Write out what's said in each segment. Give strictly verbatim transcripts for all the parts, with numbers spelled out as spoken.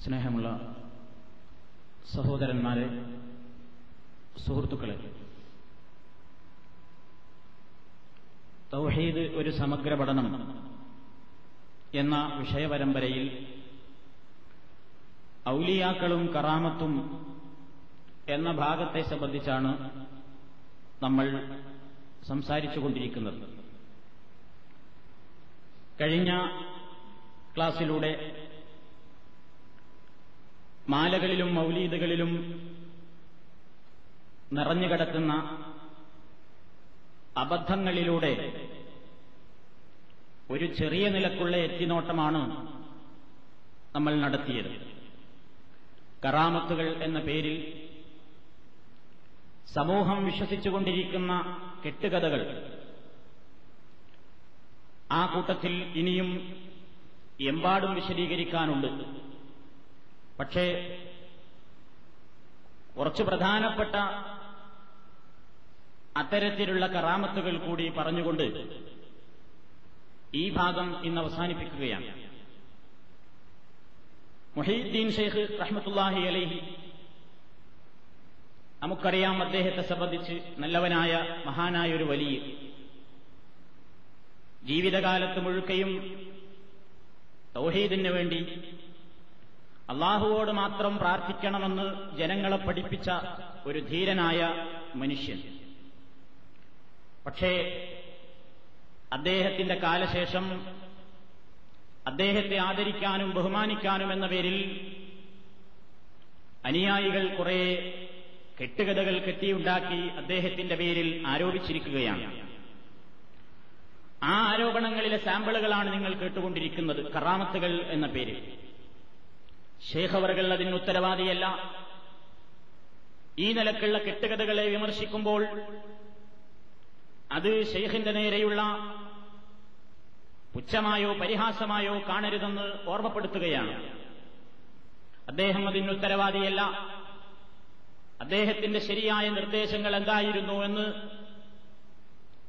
സ്നേഹമുള്ള സഹോദരന്മാരെ, സുഹൃത്തുക്കളെ, തൗഹീദ് ഒരു സമഗ്ര പഠനം എന്ന വിഷയപരമ്പരയിൽ ഔലിയാക്കളും കറാമത്തും എന്ന ഭാഗത്തെ സംബന്ധിച്ചാണ് നമ്മൾ സംസാരിച്ചുകൊണ്ടിരിക്കുന്നത്. കഴിഞ്ഞ ക്ലാസിലൂടെ മാലകളിലും മൗലീദുകളിലും നിറഞ്ഞുകിടക്കുന്ന അബദ്ധങ്ങളിലൂടെ ഒരു ചെറിയ നിലക്കുള്ള എത്തിനോട്ടമാണ് നമ്മൾ നടത്തിയത്. കറാമത്തുകൾ എന്ന പേരിൽ സമൂഹം വിശ്വസിച്ചുകൊണ്ടിരിക്കുന്ന കെട്ടുകഥകൾ, ആ കൂട്ടത്തിൽ ഇനിയും എമ്പാടും വിശദീകരിക്കാനുണ്ട്. പക്ഷേ കുറച്ച് പ്രധാനപ്പെട്ട അത്തരത്തിലുള്ള കറാമത്തുകൾ കൂടി പറഞ്ഞുകൊണ്ട് ഈ ഭാഗം ഇന്ന് അവസാനിപ്പിക്കുകയാണ്. മുഹീദ്ദീൻ ഷെയ്ഖ് റഹ്മത്തുള്ളാഹി അലൈഹി, നമുക്കറിയാം അദ്ദേഹത്തെ സംബന്ധിച്ച് നല്ലവനായ മഹാനായ ഒരു വലിയ, ജീവിതകാലത്ത് മുഴുക്കയും തൗഹീദിന് വേണ്ടി അള്ളാഹുവോട് മാത്രം പ്രാർത്ഥിക്കണമെന്ന് ജനങ്ങളെ പഠിപ്പിച്ച ഒരു ധീരനായ മനുഷ്യൻ. പക്ഷേ അദ്ദേഹത്തിന്റെ കാലശേഷം അദ്ദേഹത്തെ ആദരിക്കാനും ബഹുമാനിക്കാനും എന്ന പേരിൽ അനുയായികൾ കുറെ കെട്ടുകഥകൾ കെട്ടിയുണ്ടാക്കി അദ്ദേഹത്തിന്റെ പേരിൽ ആരോപിച്ചിരിക്കുകയാണ്. ആ ആരോപണങ്ങളിലെ സാമ്പിളുകളാണ് നിങ്ങൾ കേട്ടുകൊണ്ടിരിക്കുന്നത്, കറാമത്തുകൾ എന്ന പേരിൽ. ശൈഖ് അവർകൾ അതിന് ഉത്തരവാദിയല്ല. ഈ നിലക്കുള്ള കെട്ടുകഥകളെ വിമർശിക്കുമ്പോൾ അത് ശൈഖിന്റെ നേരെയുള്ള പുച്ഛമായോ പരിഹാസമായോ കാണരുതെന്ന് ഓർമ്മപ്പെടുത്തുകയാണ്. അദ്ദേഹം അതിന് ഉത്തരവാദിയല്ല. അദ്ദേഹത്തിന്റെ ശരിയായ നിർദ്ദേശങ്ങൾ എന്തായിരുന്നു എന്ന്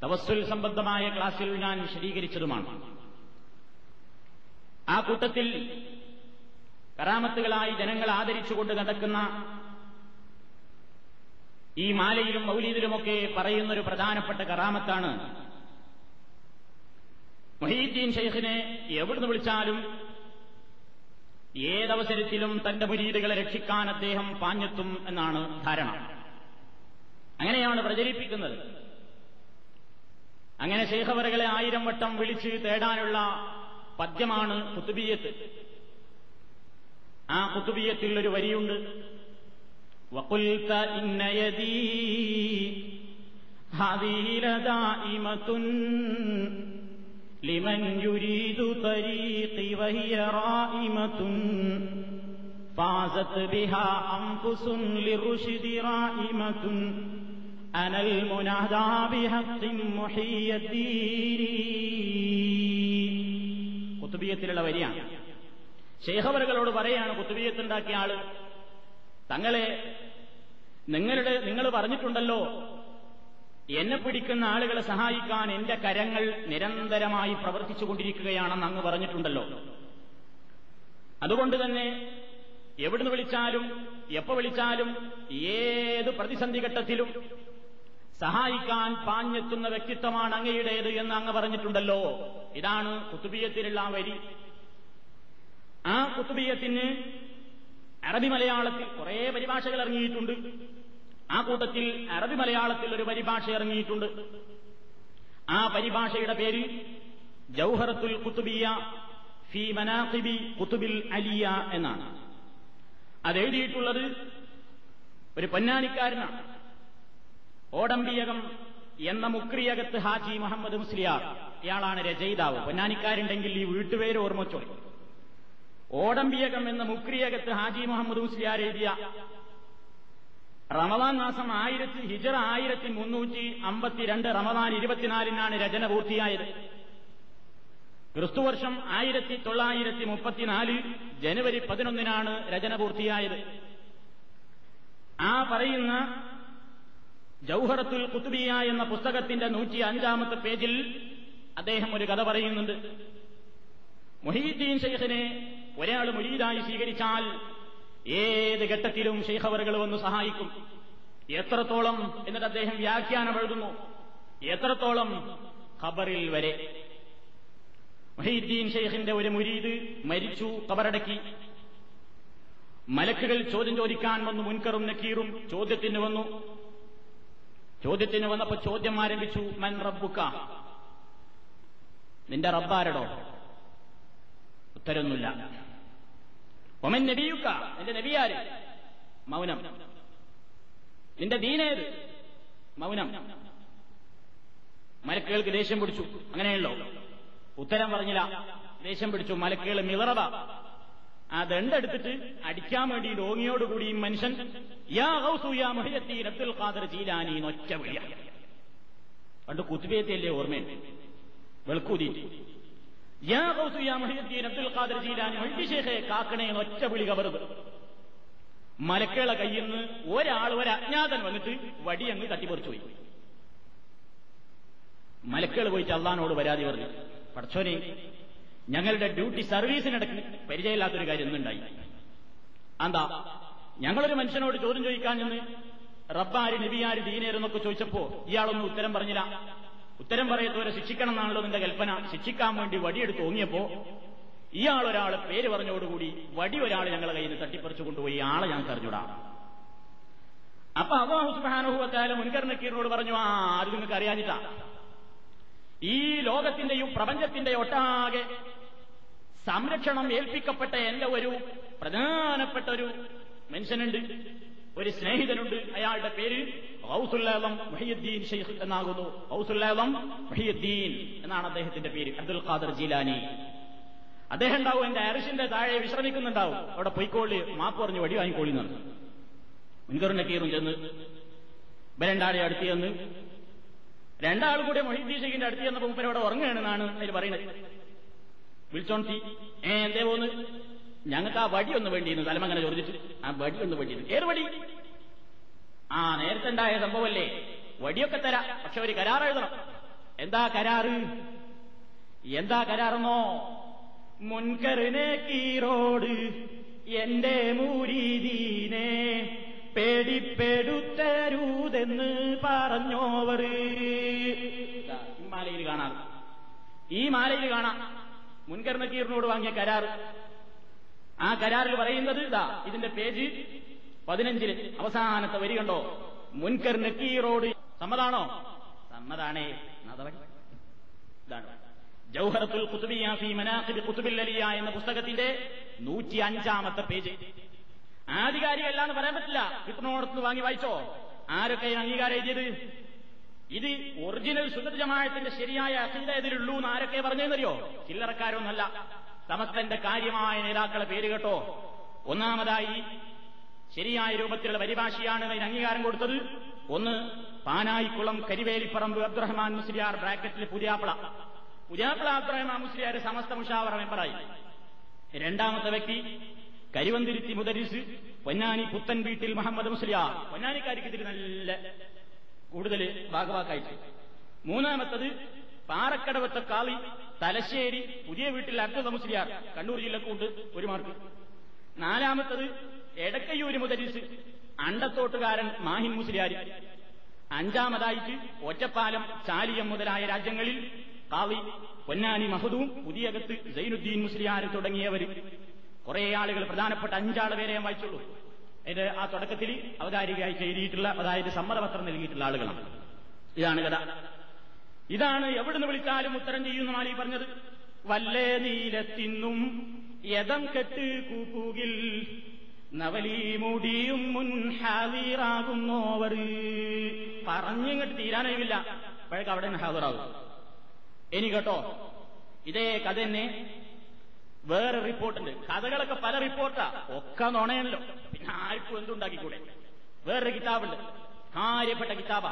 തവസ്സുൽ സംബന്ധമായ ക്ലാസിൽ ഞാൻ വിശദീകരിച്ചതുമാണ്. ആ കൂട്ടത്തിൽ കറാമത്തുകളായി ജനങ്ങൾ ആദരിച്ചുകൊണ്ട് നടക്കുന്ന ഈ മാലയിലും മൗലീദിലുമൊക്കെ പറയുന്നൊരു പ്രധാനപ്പെട്ട കറാമത്താണ്, മുഹീദ്ദീൻ ഷെയ്ഖിനെ എവിടുന്ന് വിളിച്ചാലും ഏതവസരത്തിലും തന്റെ മുരീദുകളെ രക്ഷിക്കാൻ അദ്ദേഹം പാഞ്ഞെത്തും എന്നാണ് ധാരണ. അങ്ങനെയാണ് പ്രചരിപ്പിക്കുന്നത്. അങ്ങനെ ശൈഖ് അവറുകളെ ആയിരം വട്ടം വിളിച്ച് തേടാനുള്ള പദ്യമാണ് ഖുത്ബിയ്യത്ത്. ആ ഖുത്ബിയ്യത്തിൽ ഒരു വരിയുണ്ട്, വഖുൽത ഇന്ന യദീ ഹാദിഹി ലദായിമതുൻ ലിമൻ യുരീദു തരീഖി വഹിയ റായിമതുൻ ഫാസത് ബിഹാ അൻഫുസുൻ ലിറുശ്ദി റായിമതുൻ അനൽ മുനഹദാ ബിഹഖിൻ മുഹിയദ്ദീനി. ഖുത്ബിയ്യത്തിലുള്ള വരിയാണ്. ശൈഖ് അവറുകളോട് പറയാണ് ഖുത്ബിയ്യത്തുണ്ടാക്കിയ ആള്, തങ്ങളെ നിങ്ങളുടെ നിങ്ങൾ പറഞ്ഞിട്ടുണ്ടല്ലോ, എന്നെ പിടിക്കുന്ന ആളുകളെ സഹായിക്കാൻ എന്റെ കരങ്ങൾ നിരന്തരമായി പ്രവർത്തിച്ചുകൊണ്ടിരിക്കുകയാണെന്ന് അങ്ങ് പറഞ്ഞിട്ടുണ്ടല്ലോ. അതുകൊണ്ട് തന്നെ എവിടുന്ന് വിളിച്ചാലും എപ്പോ വിളിച്ചാലും ഏത് പ്രതിസന്ധി ഘട്ടത്തിലും സഹായിക്കാൻ പാഞ്ഞെത്തുന്ന വ്യക്തിത്വമാണ് അങ്ങയുടേത് എന്ന് അങ്ങ് പറഞ്ഞിട്ടുണ്ടല്ലോ. ഇതാണ് ഖുത്ബിയ്യത്തിലുള്ള ആ വരി. ആ ഖുത്ബിയ്യത്തിന് അറബി മലയാളത്തിൽ കുറേ പരിഭാഷകൾ ഇറങ്ങിയിട്ടുണ്ട്. ആ കൂട്ടത്തിൽ അറബി മലയാളത്തിൽ ഒരു പരിഭാഷ ഇറങ്ങിയിട്ടുണ്ട്. ആ പരിഭാഷയുടെ പേര് ജൗഹറത്തുൽ ഖുത്ബിയ്യ ഫീ മനാഖിബി ഖുത്ബിൽ അലിയ എന്നാണ്. അതെഴുതിയിട്ടുള്ളത് ഒരു പൊന്നാനിക്കാരനാണ്, ഓടമ്പിയകം എന്ന മുക്രിയകത്ത് ഹാജി മുഹമ്മദ് മുസ്ലിയാർ. ഇയാളാണ് രചയിതാവ്. പൊന്നാനിക്കാരുണ്ടെങ്കിൽ ഈ വീട്ടുപേര് ഓർമ്മച്ചോളി. ഓടമ്പിയകം എന്ന മുക്രിയകത്ത് ഹാജി മുഹമ്മദ് മുസ്ലിയാർ എഴുതിയ റമദാൻ മാസം ആയിരത്തി ഹിജറ ആയിരത്തി മുന്നൂറ്റി അമ്പത്തിരണ്ട് റമദാൻ ഇരുപത്തിനാലിനാണ് രചന പൂർത്തിയായത്. ക്രിസ്തുവർഷം ആയിരത്തി തൊള്ളായിരത്തി മുപ്പത്തിനാല് ജനുവരി പതിനൊന്നിനാണ് രചന പൂർത്തിയായത്. ആ പറയുന്ന ജൗഹറത്തുൽ ഖുത്ബിയ്യ എന്ന പുസ്തകത്തിന്റെ നൂറ്റി അഞ്ചാമത്തെ പേജിൽ അദ്ദേഹം ഒരു കഥ പറയുന്നുണ്ട്. മുഹീദ്ദീൻ ഷെയ്ഖിനെ ഒരാൾ മുരീദായി സ്വീകരിച്ചാൽ ഏത് ഘട്ടത്തിലും ശൈഖ് അവറുകൾ വന്ന് സഹായിക്കും. എത്രത്തോളം എന്നിട്ട് അദ്ദേഹം വ്യാഖ്യാനം എഴുതുന്നു, എത്രത്തോളം ഖബറിൽ വരെ. മുഹീദ്ദീൻ ശൈഖിന്റെ ഒരു മുരീദ് മരിച്ചു, ഖബറടക്കി. മലക്കുകൾ ചോദ്യം ചോദിക്കാൻ വന്നു, മുൻകറും നക്കീറും ചോദ്യത്തിന് വന്നു. ചോദ്യത്തിന് വന്നപ്പോൾ ചോദ്യം ആരംഭിച്ചു, മൻ റബ്ബുക, നിന്റെ റബ്ബാരടോ? ഉത്തരമൊന്നുമില്ല. ഒമൻ നബിയുക, നിന്റെ നബിയാര്? മൗനം. നിന്റെ ദീനേത്? മൗനം. മലക്കുകൾക്ക് ദേഷ്യം പിടിച്ചു, അങ്ങനെയുള്ളോ? ഉത്തരം പറഞ്ഞില്ല, ദേഷ്യം പിടിച്ചു. മലക്കുകൾ മിളറബ ആ ദണ്ടെടുത്തിട്ട് അടിക്കാൻ വേണ്ടി ലോങ്ങിയോടുകൂടി മനുഷ്യൻ യാ ഗൗസു യാ മുഹീദ്ദീൻ അബ്ദുൽ ഖാദിർ ജീലാനി ഒറ്റ വിളിയ. പണ്ട് കുത്തുബേത്തിയല്ലേ ഓർമ്മയുണ്ട്, വെളുക്കൂതി യാ ഗൗസു യാ Muhyiddin Abdul Qadir Jilani Muhyiddin ശൈഖേ കാക്കണേ ഒറ്റ വിളി കവറുത്. മലക്കളെ കയ്യിൽ നിന്ന് ഒരാൾ, ഒരു അജ്ഞാതൻ വന്നിട്ട് വടിയങ്ങ് തട്ടിപ്പറിച്ചുപോയി. മലക്കൾ പോയിട്ട് അള്ളാഹിനോട് പരാതി പറഞ്ഞു, പടച്ചോനെ, ഞങ്ങളുടെ ഡ്യൂട്ടി സർവീസിനിടക്ക് പരിചയമില്ലാത്തൊരു കാര്യം ഇന്നുണ്ടായി. എന്താ? ഞങ്ങളൊരു മനുഷ്യനോട് ചോദ്യം ചോദിക്കാൻ ചെന്ന് റബ്ബാര്, നബിയാര്, ദീനേരെന്നൊക്കെ ചോദിച്ചപ്പോ ഇയാളൊന്നും ഉത്തരം പറഞ്ഞില്ല. ഉത്തരം പറയാത്തവരെ ശിക്ഷിക്കണം എന്നാണല്ലോ നിന്റെ കൽപ്പന. ശിക്ഷിക്കാൻ വേണ്ടി വടിയെടുത്ത് ഓങ്ങിയപ്പോ ഇയാളൊരാൾ പേര് പറഞ്ഞോടുകൂടി വടി ഒരാൾ ഞങ്ങളെ കയ്യിൽ നിന്ന് തട്ടിപ്പറിച്ചു കൊണ്ടുപോയി. ആളെ ഞാൻ അറിഞ്ഞൂടാ. അപ്പൊ അല്ലാഹു സുബ്ഹാനഹു വ തആല മുൻകർ നക്കീറിനോട് പറഞ്ഞു, ആ അത് നിങ്ങൾക്ക് അറിയാനിട്ടാ, ഈ ലോകത്തിന്റെയും പ്രപഞ്ചത്തിന്റെയും ഒട്ടാകെ സംരക്ഷണം ഏൽപ്പിക്കപ്പെട്ട എന്റെ ഒരു പ്രധാനപ്പെട്ട ഒരു മനുഷ്യനുണ്ട്, ഒരു സ്നേഹിതനുണ്ട്. അയാളുടെ പേര് ഗൗസുൽ ആലം മുഹീദ്ദീൻ ശൈഖ് എന്നാകുന്നു. ഗൗസുൽ ആലം മുഹീദ്ദീൻ എന്നാണ് അദ്ദേഹത്തിന്റെ പേര്, അബ്ദുൽ ഖാദിർ ജീലാനി. അദ്ദേഹം ഉണ്ടാവും എന്റെ അർശിന്റെ താഴെ വിശ്രമിക്കുന്നുണ്ടാവും. അവിടെ പൊയ്ക്കോളി, മാപ്പ് പറഞ്ഞ് വടി വാങ്ങിക്കോളി നടന്നു. മുൻകറിന്റെ കീറും ചെന്ന് ബരണ്ടാടെ അടുത്ത് ചെന്ന് രണ്ടാൾ കൂടെ മുഹീദ്ദീൻ ശൈഖിന്റെ അടുത്ത് ചെന്നപ്പോ മുപ്പര അവിടെ ഉറങ്ങുകയാണെന്നാണ് അതിൽ പറയുന്നത്. വിളിച്ചോണ്ടി ഏ എന്തേ പോന്ന്, ഞങ്ങൾക്ക് ആ വടി ഒന്ന് വേണ്ടിയിരുന്നു. തലമങ്ങനെ ചോദിച്ചിട്ട് ആ വടി ഒന്ന് വേണ്ടിയിരുന്നു. ഏത് വടി? ആ നേരത്തെ ഉണ്ടായ സംഭവമല്ലേ, വടിയൊക്കെ തരാം, പക്ഷെ ഒരു കരാർ എഴുതണം. എന്താ കരാറ്? എന്താ കരാറെന്നോ, മുൻകറിനെ കീറോട് എന്റെ മുരീദീനെ പേടിപ്പെടുത്തരുതെന്ന് പറഞ്ഞോവർ. ഈ മാലയിൽ കാണാം, ഈ മാലയിൽ കാണാം മുൻകർ നക്കീറിനോട് വാങ്ങിയ കരാർ. ആ കരാറിൽ പറയുന്നത് ഇതാ, ഇതിന്റെ പേജ് പതിനഞ്ചില് അവസാനത്തെ വരി കണ്ടോ, മുൻകർ നക്കീറോട്. സമ്മതാണോ? സമ്മതാണേ. ഇതാണ് ജൗഹറത്തുൽ ഖുതുബിയ്യ ഫീ മനാഖിബ് ഖുതുബിൽ അലിയ എന്ന പുസ്തകത്തിന്റെ നൂറ്റി അഞ്ചാമത്തെ പേജ്. ആധികാരികല്ല എന്ന് പറയാൻ പറ്റില്ല, കിട്ടുന്നോടത്ത് വാങ്ങി വായിച്ചോ. ആരൊക്കെ അംഗീകാരം എഴുതിയത്? ഇത് ഒറിജിനൽ സുന്നത്ത് ജമാഅത്തിന്റെ ശരിയായ അഖീദ ഇതിലുള്ളൂ എന്ന് ആരൊക്കെ പറഞ്ഞെന്നറിയോ? ചില്ലറക്കാരൊന്നല്ല, സമസ്തന്റെ കാര്യമായ നേതാക്കളെ പേര് കേട്ടോ. ഒന്നാമതായി ശരിയായ രൂപത്തിലുള്ള പരിഭാഷയാണ് അതിന് അംഗീകാരം കൊടുത്തത്. ഒന്ന്, പാനായിക്കുളം കരിവേലിപ്പറമ്പ് അബ്ദുറഹ്മാൻ മുസ്ലിയാർ ബ്രാക്കറ്റിലെ പുതിയാപ്പിള. പുതിയാപ്പിള അബ്ദുറഹ്മാൻ മുസ്ലിയാർ സമസ്ത മുശാവറ മെമ്പറായി. രണ്ടാമത്തെ വ്യക്തി കരുവന്തിരുത്തി മുദരിസ് പൊന്നാനി പുത്തൻ വീട്ടിൽ മുഹമ്മദ് മുസ്ലിയാർ. പൊന്നാനിക്കാർക്ക് ഇതിൽ നല്ല കൂടുതൽ ഭാഗവാക്കായിട്ട്. മൂന്നാമത്തത് പാറക്കടവത്തെ കാളി തലശ്ശേരി പുതിയ വീട്ടിൽ അബ്ദുൽ മുസ്ലിയാർ, കണ്ണൂർ ജില്ലക്കൂട്ട്, ഒരു മാർക്ക്. നാലാമത്തത് എടക്കയ്യൂര് മുദരിസ് അണ്ടത്തോട്ടുകാരൻ മാഹിൻ മുസ്ലിയാർ. അഞ്ചാമതായിട്ട് ഒറ്റപ്പാലം ചാലിയം മുതലായ രാജ്യങ്ങളിൽ കാളി പൊന്നാനി മഹദൂം, പുതിയകത്ത് സൈനുദ്ദീൻ മുസ്ലിയാർ തുടങ്ങിയവർ. കുറെ ആളുകൾ, പ്രധാനപ്പെട്ട അഞ്ചാള് പേരെ ഞാൻ വായിച്ചുള്ളൂ. അതിന്റെ ആ തുടക്കത്തിൽ ഔദാരികമായി എഴുതിയിട്ടുള്ള, അതായത് സമ്മതപത്രം നൽകിയിട്ടുള്ള ആളുകളാണ്. ഇതാണ് കഥ. ഇതാണ് എവിടുന്ന് വിളിച്ചാലും ഉത്തരം ചെയ്യുന്നതാണ് ഈ പറഞ്ഞത്. വല്ലേ നീലത്തിന്നും യദം കെട്ട് കൂപ്പുകിൽ നവലീ മുടിയും മുൻ ഹാവീറാകുന്നോവർ. പറഞ്ഞിങ്ങോട്ട് തീരാനൊഴിവില്ല, അപ്പോഴേക്ക് അവിടെ നിന്ന് ഹാവീറാകും. ഇനി കേട്ടോ, ഇതേ കഥ തന്നെ വേറെ റിപ്പോർട്ടുണ്ട്. കഥകളൊക്കെ പല റിപ്പോർട്ടാ, ഒക്കെ നുണയല്ലോ, പിന്നെ ആർക്കും എന്തുണ്ടാക്കിക്കൂടെ. വേറൊരു കിതാബുണ്ട്, കാര്യപ്പെട്ട കിതാബാ.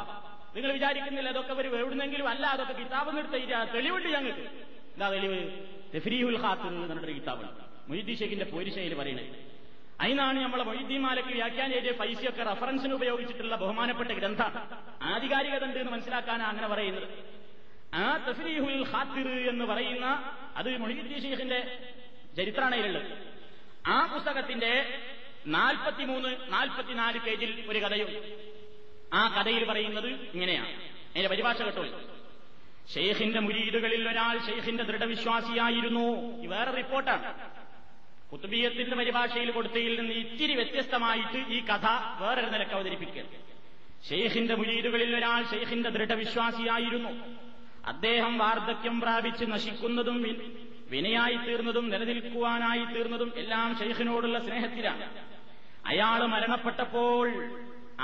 നിങ്ങൾ വിചാരിക്കുന്നില്ല അതൊക്കെ വരും എവിടുന്നെങ്കിലും? അല്ല, അതൊക്കെ കിതാബ് എടുത്ത തെളിവുണ്ട് ഞങ്ങൾക്ക്. എന്താ തെളിവ്? തഫ്രീഹുൽ ഖാതിർ എന്ന് പറഞ്ഞൊരു കിതാബുണ്ട്, മുഹീദ്ദീൻ ശൈഖിന്റെ പോരിശയിൽ പറയുന്നത്. അതിനാണ് നമ്മളെ മുഹീദ്ദീൻ മാലിക് വ്യാഖ്യാനം ചെയ്ത ഫൈസിയൊക്കെ റഫറൻസിന് ഉപയോഗിച്ചിട്ടുള്ള ബഹുമാനപ്പെട്ട ഗ്രന്ഥമാണ്. ആധികാരികത ഉണ്ട് എന്ന് മനസ്സിലാക്കാനാണ് അങ്ങനെ പറയുന്നത്. ആ തഫ്രീഹുൽ ഖാതിർ എന്ന് പറയുന്ന അത് മുഹീദ്ദീൻ ശൈഖിന്റെ ചരിത്രമാണ് അതിലുള്ളത്. ആ പുസ്തകത്തിന്റെ നാൽപ്പത്തിമൂന്ന് നാൽപ്പത്തിനാല് പേജിൽ ഒരു കഥയുണ്ട്. ആ കഥയിൽ പറയുന്നത് ഇങ്ങനെയാണ്, അതിന്റെ പരിഭാഷ കേട്ടോ. ഷെയ്ഖിന്റെ മുരീദുകളിൽ ഒരാൾ ഷെയ്ഖിന്റെ ദൃഢവിശ്വാസിയായിരുന്നു. വേറെ റിപ്പോർട്ടാണ്, കുത്തുബിയത്തിന്റെ പരിഭാഷയിൽ കൊടുത്തതിൽ നിന്ന് ഇത്തിരി വ്യത്യസ്തമായിട്ട് ഈ കഥ വേറൊരു നിലക്ക് അവതരിപ്പിക്കുകയാണ്. ഷെയ്ഖിന്റെ മുരീദുകളിൽ ഒരാൾ ഷെയ്ഖിന്റെ ദൃഢവിശ്വാസിയായിരുന്നു. അദ്ദേഹം വാർദ്ധക്യം പ്രാപിച്ച് നശിക്കുന്നതും വിനയായി തീർന്നതും നിലനിൽക്കുവാനായി തീർന്നതും എല്ലാം ഷെയ്ഖിനോടുള്ള സ്നേഹത്തിലാണ്. അയാൾ മരണപ്പെട്ടപ്പോൾ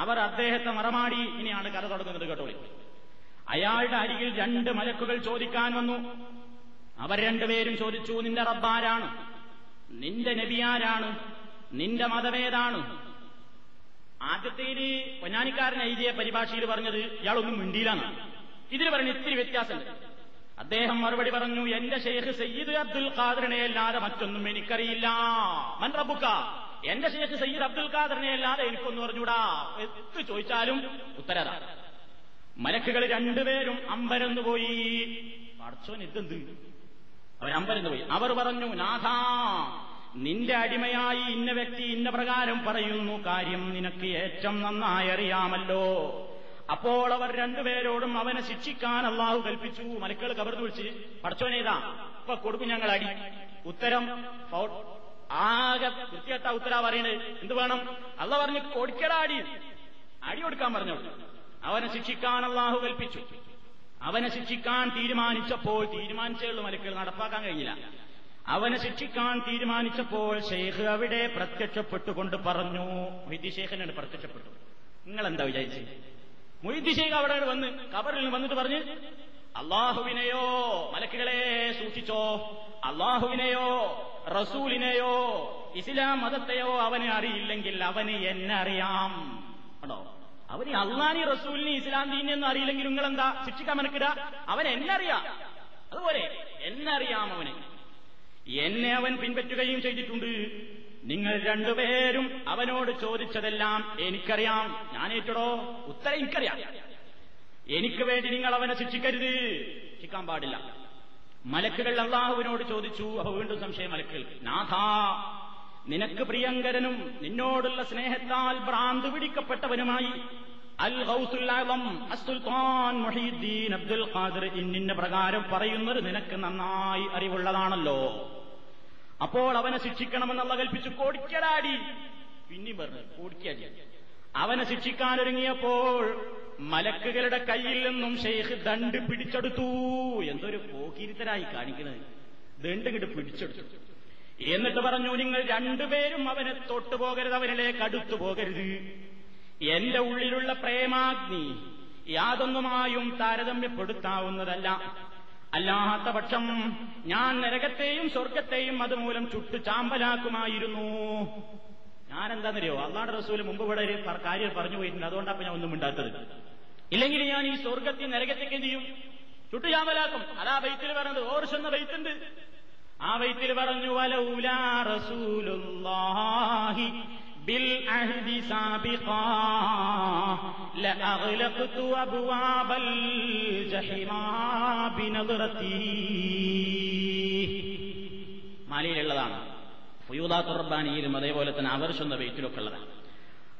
അവർ അദ്ദേഹത്തെ മറമാടി. ഇനിയാണ് കഥ തുടങ്ങുന്നത് കേട്ടോളി. അയാളുടെ അരികിൽ രണ്ട് മലക്കുകൾ ചോദിക്കാൻ വന്നു. അവർ രണ്ടുപേരും ചോദിച്ചു, നിന്റെ റബ്ബാരാണ്? നിന്റെ നബിയാരാണ്? നിന്റെ മതമേതാണ്? ആദ്യത്തേൽ പൊന്നാനിക്കാരൻ എഴുതിയ പരിഭാഷയിൽ പറഞ്ഞത് ഇയാളൊന്നും മിണ്ടിയിലാണ്. ഇതിന് പറഞ്ഞ ഇത്തിരി വ്യത്യാസമുണ്ട്. അദ്ദേഹം മറുപടി പറഞ്ഞു, എന്റെ ഷെയ്ഖ് സയ്യിദ് അബ്ദുൽ ഖാദറിനെ അല്ലാതെ മറ്റൊന്നും എനിക്കറിയില്ല. മൻ റബ്ബുക? എന്റെ ഷെയ്ഖ് സയ്യിദ് അബ്ദുൽ ഖാദറിനെ അല്ലാതെ എനിക്കൊന്നും പറഞ്ഞൂടാ. എന്ത് ചോദിച്ചാലും ഉത്തരതാ. മലക്കുകൾ രണ്ടുപേരും അമ്പരന്നു പോയി. പടച്ചോൻ ഇതെന്ത്? അവരമ്പരന്നു പോയി. അവർ പറഞ്ഞു, നാഥ, നിന്റെ അടിമയായി ഇന്ന വ്യക്തി ഇന്ന പ്രകാരം പറയുന്നു, കാര്യം നിനക്ക് ഏറ്റവും നന്നായി അറിയാമല്ലോ. അപ്പോൾ അവർ രണ്ടുപേരോടും അവനെ ശിക്ഷിക്കാൻ അള്ളാഹു കൽപ്പിച്ചു. മലക്കൾ കവർന്നു വിളിച്ച്, പടച്ചോനേതാ ഇപ്പൊ കൊടുക്കും ഞങ്ങൾ അടി? ഉത്തരം ആകെ കൃത്യത്താ ഉത്തരാ പറയണേ. എന്ത് വേണം? അള്ളാഹ് പറഞ്ഞു കൊടുക്കടാ അടി. അടി കൊടുക്കാൻ പറഞ്ഞോളൂ. അവനെ ശിക്ഷിക്കാൻ അള്ളാഹു കൽപ്പിച്ചു. അവനെ ശിക്ഷിക്കാൻ തീരുമാനിച്ചപ്പോൾ, തീരുമാനിച്ചുള്ള മലക്കൾ നടപ്പാക്കാൻ കഴിഞ്ഞില്ല. അവനെ ശിക്ഷിക്കാൻ തീരുമാനിച്ചപ്പോൾ ഷെയ്ഖ് അവിടെ പ്രത്യക്ഷപ്പെട്ടുകൊണ്ട് പറഞ്ഞു. മൊയ്തി ഷെയ്ഖിനാണ് പ്രത്യക്ഷപ്പെട്ടു. നിങ്ങളെന്താ വിചാരിച്ചു? മൊയ്തി ഷെയ്ഖ് അവിടെ വന്ന് കബറിൽ നിന്ന് വന്നിട്ട് പറഞ്ഞ്, അള്ളാഹുവിനെയോ മലക്കുകളെ സൂക്ഷിച്ചോ, അള്ളാഹുവിനെയോ റസൂലിനെയോ ഇസ്ലാം മതത്തെയോ അവനെ അറിയില്ലെങ്കിൽ അവന് എന്നെ അറിയാം. ആണോ? അവന് അള്ളാഹി റസൂലിന് ഇസ്ലാം ദീനെന്ന് അറിയില്ലെങ്കിൽ നിങ്ങളെന്താ ശിക്ഷിക്കാൻ മനക്കിട? അവൻ എന്നറിയാം. അതുപോലെ എന്നറിയാം. അവന് എന്നെ അവൻ പിൻപറ്റുകയും ചെയ്തിട്ടുണ്ട്. നിങ്ങൾ രണ്ടുപേരും അവനോട് ചോദിച്ചതെല്ലാം എനിക്കറിയാം, ഞാൻ ഏറ്റടോ. ഉത്തരം എനിക്കറിയാം. എനിക്ക് വേണ്ടി നിങ്ങൾ അവനെ ശിക്ഷിക്കരുത്, ശിക്ഷിക്കാൻ പാടില്ല. മലക്കുകൾ അള്ളാഹുവിനോട് ചോദിച്ചു. അപ്പൊ വീണ്ടും സംശയം മലക്കുകൾ. നാഥ, നിനക്ക് പ്രിയങ്കരനും നിന്നോടുള്ള സ്നേഹത്താൽ ഭ്രാന്ത് പിടിക്കപ്പെട്ടവനുമായി അൽ ഗൗസുൽ ആലം അസ്സുൽത്താൻ മുഹീദ്ദീൻ അബ്ദുൽ ഖാദിർ ഇന്ന പ്രകാരം പറയുന്നത് നിനക്ക് നന്നായി അറിവുള്ളതാണല്ലോ. അപ്പോൾ അവനെ ശിക്ഷിക്കണമെന്നുള്ള കൽപ്പിച്ചു. കോടിക്കടാടി. പിന്നി പറഞ്ഞു കോടിക്കാടി. അവനെ ശിക്ഷിക്കാനൊരുങ്ങിയപ്പോൾ മലക്കുകളുടെ കയ്യിൽ നിന്നും ഷെയ്ഖ് ദണ്ട് പിടിച്ചെടുത്തു. എന്തൊരു പോക്കിരിത്തരായി കാണിക്കുന്നത്! ദണ്ട് ഇങ്ങോട്ട് പിടിച്ചെടുത്തു. എന്നിട്ട് പറഞ്ഞു, നിങ്ങൾ രണ്ടുപേരും അവനെ തൊട്ടുപോകരുത്, അവനിലേക്ക് അടുത്തു പോകരുത്. എന്റെ ഉള്ളിലുള്ള പ്രേമാഗ്നി യാതൊന്നുമായും താരതമ്യപ്പെടുത്താവുന്നതല്ല. അല്ലാത്ത പക്ഷം ഞാൻ നരകത്തെയും സ്വർഗത്തെയും അതുമൂലം ചുട്ടു ചാമ്പലാക്കുമായിരുന്നു. ഞാനെന്താണെന്നറിയോ, അള്ളാഹുവിന്റെ റസൂൽ മുമ്പ് ഇവിടെ ഒരു കാര്യം പറഞ്ഞു പോയിട്ടുണ്ട്, അതുകൊണ്ടാണ് ഞാൻ ഒന്നും ഉണ്ടാത്തത്. ഇല്ലെങ്കിൽ ഞാൻ ഈ സ്വർഗത്തിൽ നരകത്തേക്ക് ചെയ്യും, ചുട്ടു ചാമ്പലാക്കും. അതാ ബൈത്തിൽ പറഞ്ഞത്. ഓർശന്ന ബൈത്തുണ്ട്. ആ ബൈത്തിൽ പറഞ്ഞു, വലൗല റസൂലുള്ളാഹി بالعهد سابقا لأغلقت أبواب الجحيم بنظرتي. മാലിയിലുള്ളതാണ്, ഫുയൂദാത്ത് റബ്ബാനിയിലും അതേപോലെ തന്നെ അവർഷെന്ന ബൈത്തിലൊക്കെ ഉള്ളതാണ്.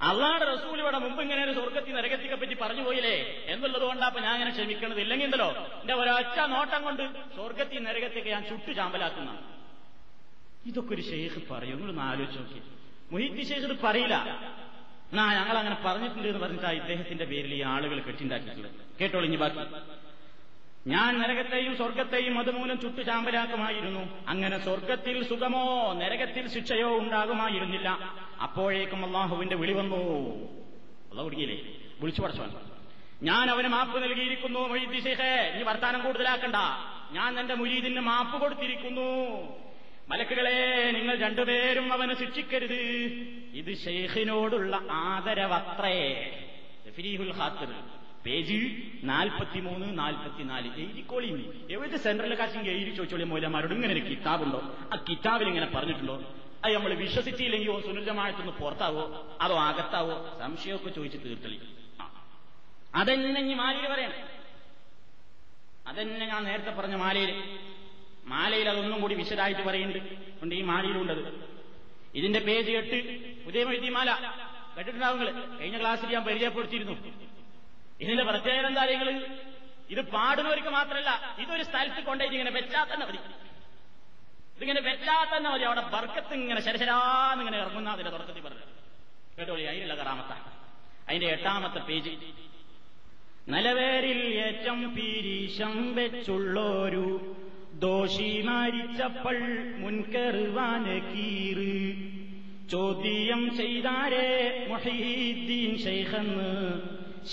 അള്ളാഹുടെ റസൂൽ ഇവിടെ മുമ്പ് ഇങ്ങനെ ഒരു സ്വർഗത്തിൽ നരകത്തിനെ പറ്റി പറഞ്ഞു പോയില്ലേ എന്നുള്ളത് കൊണ്ടാണ് ഞാൻ അങ്ങനെ ക്ഷമിക്കണത്. ഇല്ലെങ്കിൽ ഉണ്ടല്ലോ എന്റെ ഒരൊറ്റ നോട്ടം കൊണ്ട് സ്വർഗത്തിൽ നരകത്തേക്ക് ഞാൻ ചുട്ടു ചാമ്പലാക്കുന്നതാണ്. ഇതൊക്കെ ഒരു ഷെയ്ഖ് പറയും. നിങ്ങളൊന്ന് ആലോചിച്ച് നോക്കി. മുഹീദ്ദീൻ ശേഖ് പറയില്ല, എന്നാ ഞങ്ങൾ അങ്ങനെ പറഞ്ഞിട്ടുണ്ട് എന്ന് പറഞ്ഞിട്ടാ ഇദ്ദേഹത്തിന്റെ പേരിൽ ഈ ആളുകൾ കെട്ടിണ്ടാക്കിയിട്ടുള്ളത്. കേട്ടോളിഞ്ഞു ബാക്കി. ഞാൻ നരകത്തെയും സ്വർഗത്തെയും അതുമൂലം ചുട്ടു ചാമ്പലാക്കുമായിരുന്നു. അങ്ങനെ സ്വർഗത്തിൽ സുഖമോ നരകത്തിൽ ശിക്ഷയോ ഉണ്ടാകുമായിരുന്നില്ല. അപ്പോഴേക്കും അള്ളാഹുവിന്റെ വിളി വന്നു. അള്ളാഹു കുടുങ്ങിയില്ലേ? വിളിച്ചു പടച്ചവൻ, ഞാൻ അവന് മാപ്പ് നൽകിയിരിക്കുന്നു. മുഹീദ്ദീൻ ശേഖേ, ഇനി വർത്താനം കൂടുതലാക്കണ്ട, ഞാൻ എന്റെ മുരീദിന് മാപ്പ് കൊടുത്തിരിക്കുന്നു. മലക്കുകളെ, നിങ്ങൾ രണ്ടുപേരും അവനെ ശിക്ഷിക്കരുത്. ഇത് ഷെയ്ഖിനോടുള്ള ആദരവത്രേ. ഫിരീഹുൽ ഖാത്തിർ പേജ് നാൽപ്പത്തിമൂന്ന് നാൽപ്പത്തിനാല്. എഴുതിക്കോളി. ഏത് സെൻട്രൽ കാശിങ് എഴുതി ചോദിച്ചോളി മൗലമാരോട്. ഇങ്ങനെ ഒരു കിതാബുണ്ടോ? ആ കിതാബിൽ ഇങ്ങനെ പറഞ്ഞിട്ടുണ്ടോ? അത് നമ്മൾ വിശ്വസിച്ചില്ലെങ്കിൽ സുനിൽജമായത്തൊന്ന് പുറത്താവോ അതോ അകത്താവോ? സംശയമൊക്കെ ചോദിച്ച് തീർത്തളി. അതെന്നെ ഇനി മാലിയിൽ പറയണം. അതെന്നെ ഞാൻ നേരത്തെ പറഞ്ഞ മാലിയിൽ മാലയിൽ അതൊന്നും കൂടി വിശദമായിട്ട് പറയുന്നുണ്ട്. ഉണ്ട് ഈ മാലയിലുണ്ടത്. ഇതിന്റെ പേജ് എട്ട് പുതിയ മൊയ്തിമാല കേട്ടിട്ടുണ്ടാവും. കഴിഞ്ഞ ക്ലാസ്സിൽ ഞാൻ പരിചയപ്പെടുത്തിയിരുന്നു. ഇതിന്റെ പ്രത്യേകത എന്താ? ഇത് പാടുന്നവർക്ക് മാത്രമല്ല, ഇതൊരു സ്ഥലത്ത് കൊണ്ടേറ്റ് ഇങ്ങനെ വെച്ചാൽ തന്നെ മതി, ഇതിങ്ങനെ വെച്ചാൽ തന്നെ മതി, അവിടെ ബർക്കത്ത് ഇങ്ങനെ ശരശരാന്ന് ഇങ്ങനെ ഇറങ്ങുന്ന അതിന്റെ തുടക്കത്തിൽ പറഞ്ഞു കേട്ടോ. അതിനുള്ള കറാമത്താണ്. അതിന്റെ എട്ടാമത്തെ പേജ്, നിലവേരിൽ ഏറ്റം പീരീശം വെച്ചുള്ളോരു ദോഷി മരിച്ചപ്പോൾ മുൻകറുവാനെ കീറ് ചോദ്യം ചെയ്താരേ മുഹീദ്ദീൻ ശൈഖെന്ന്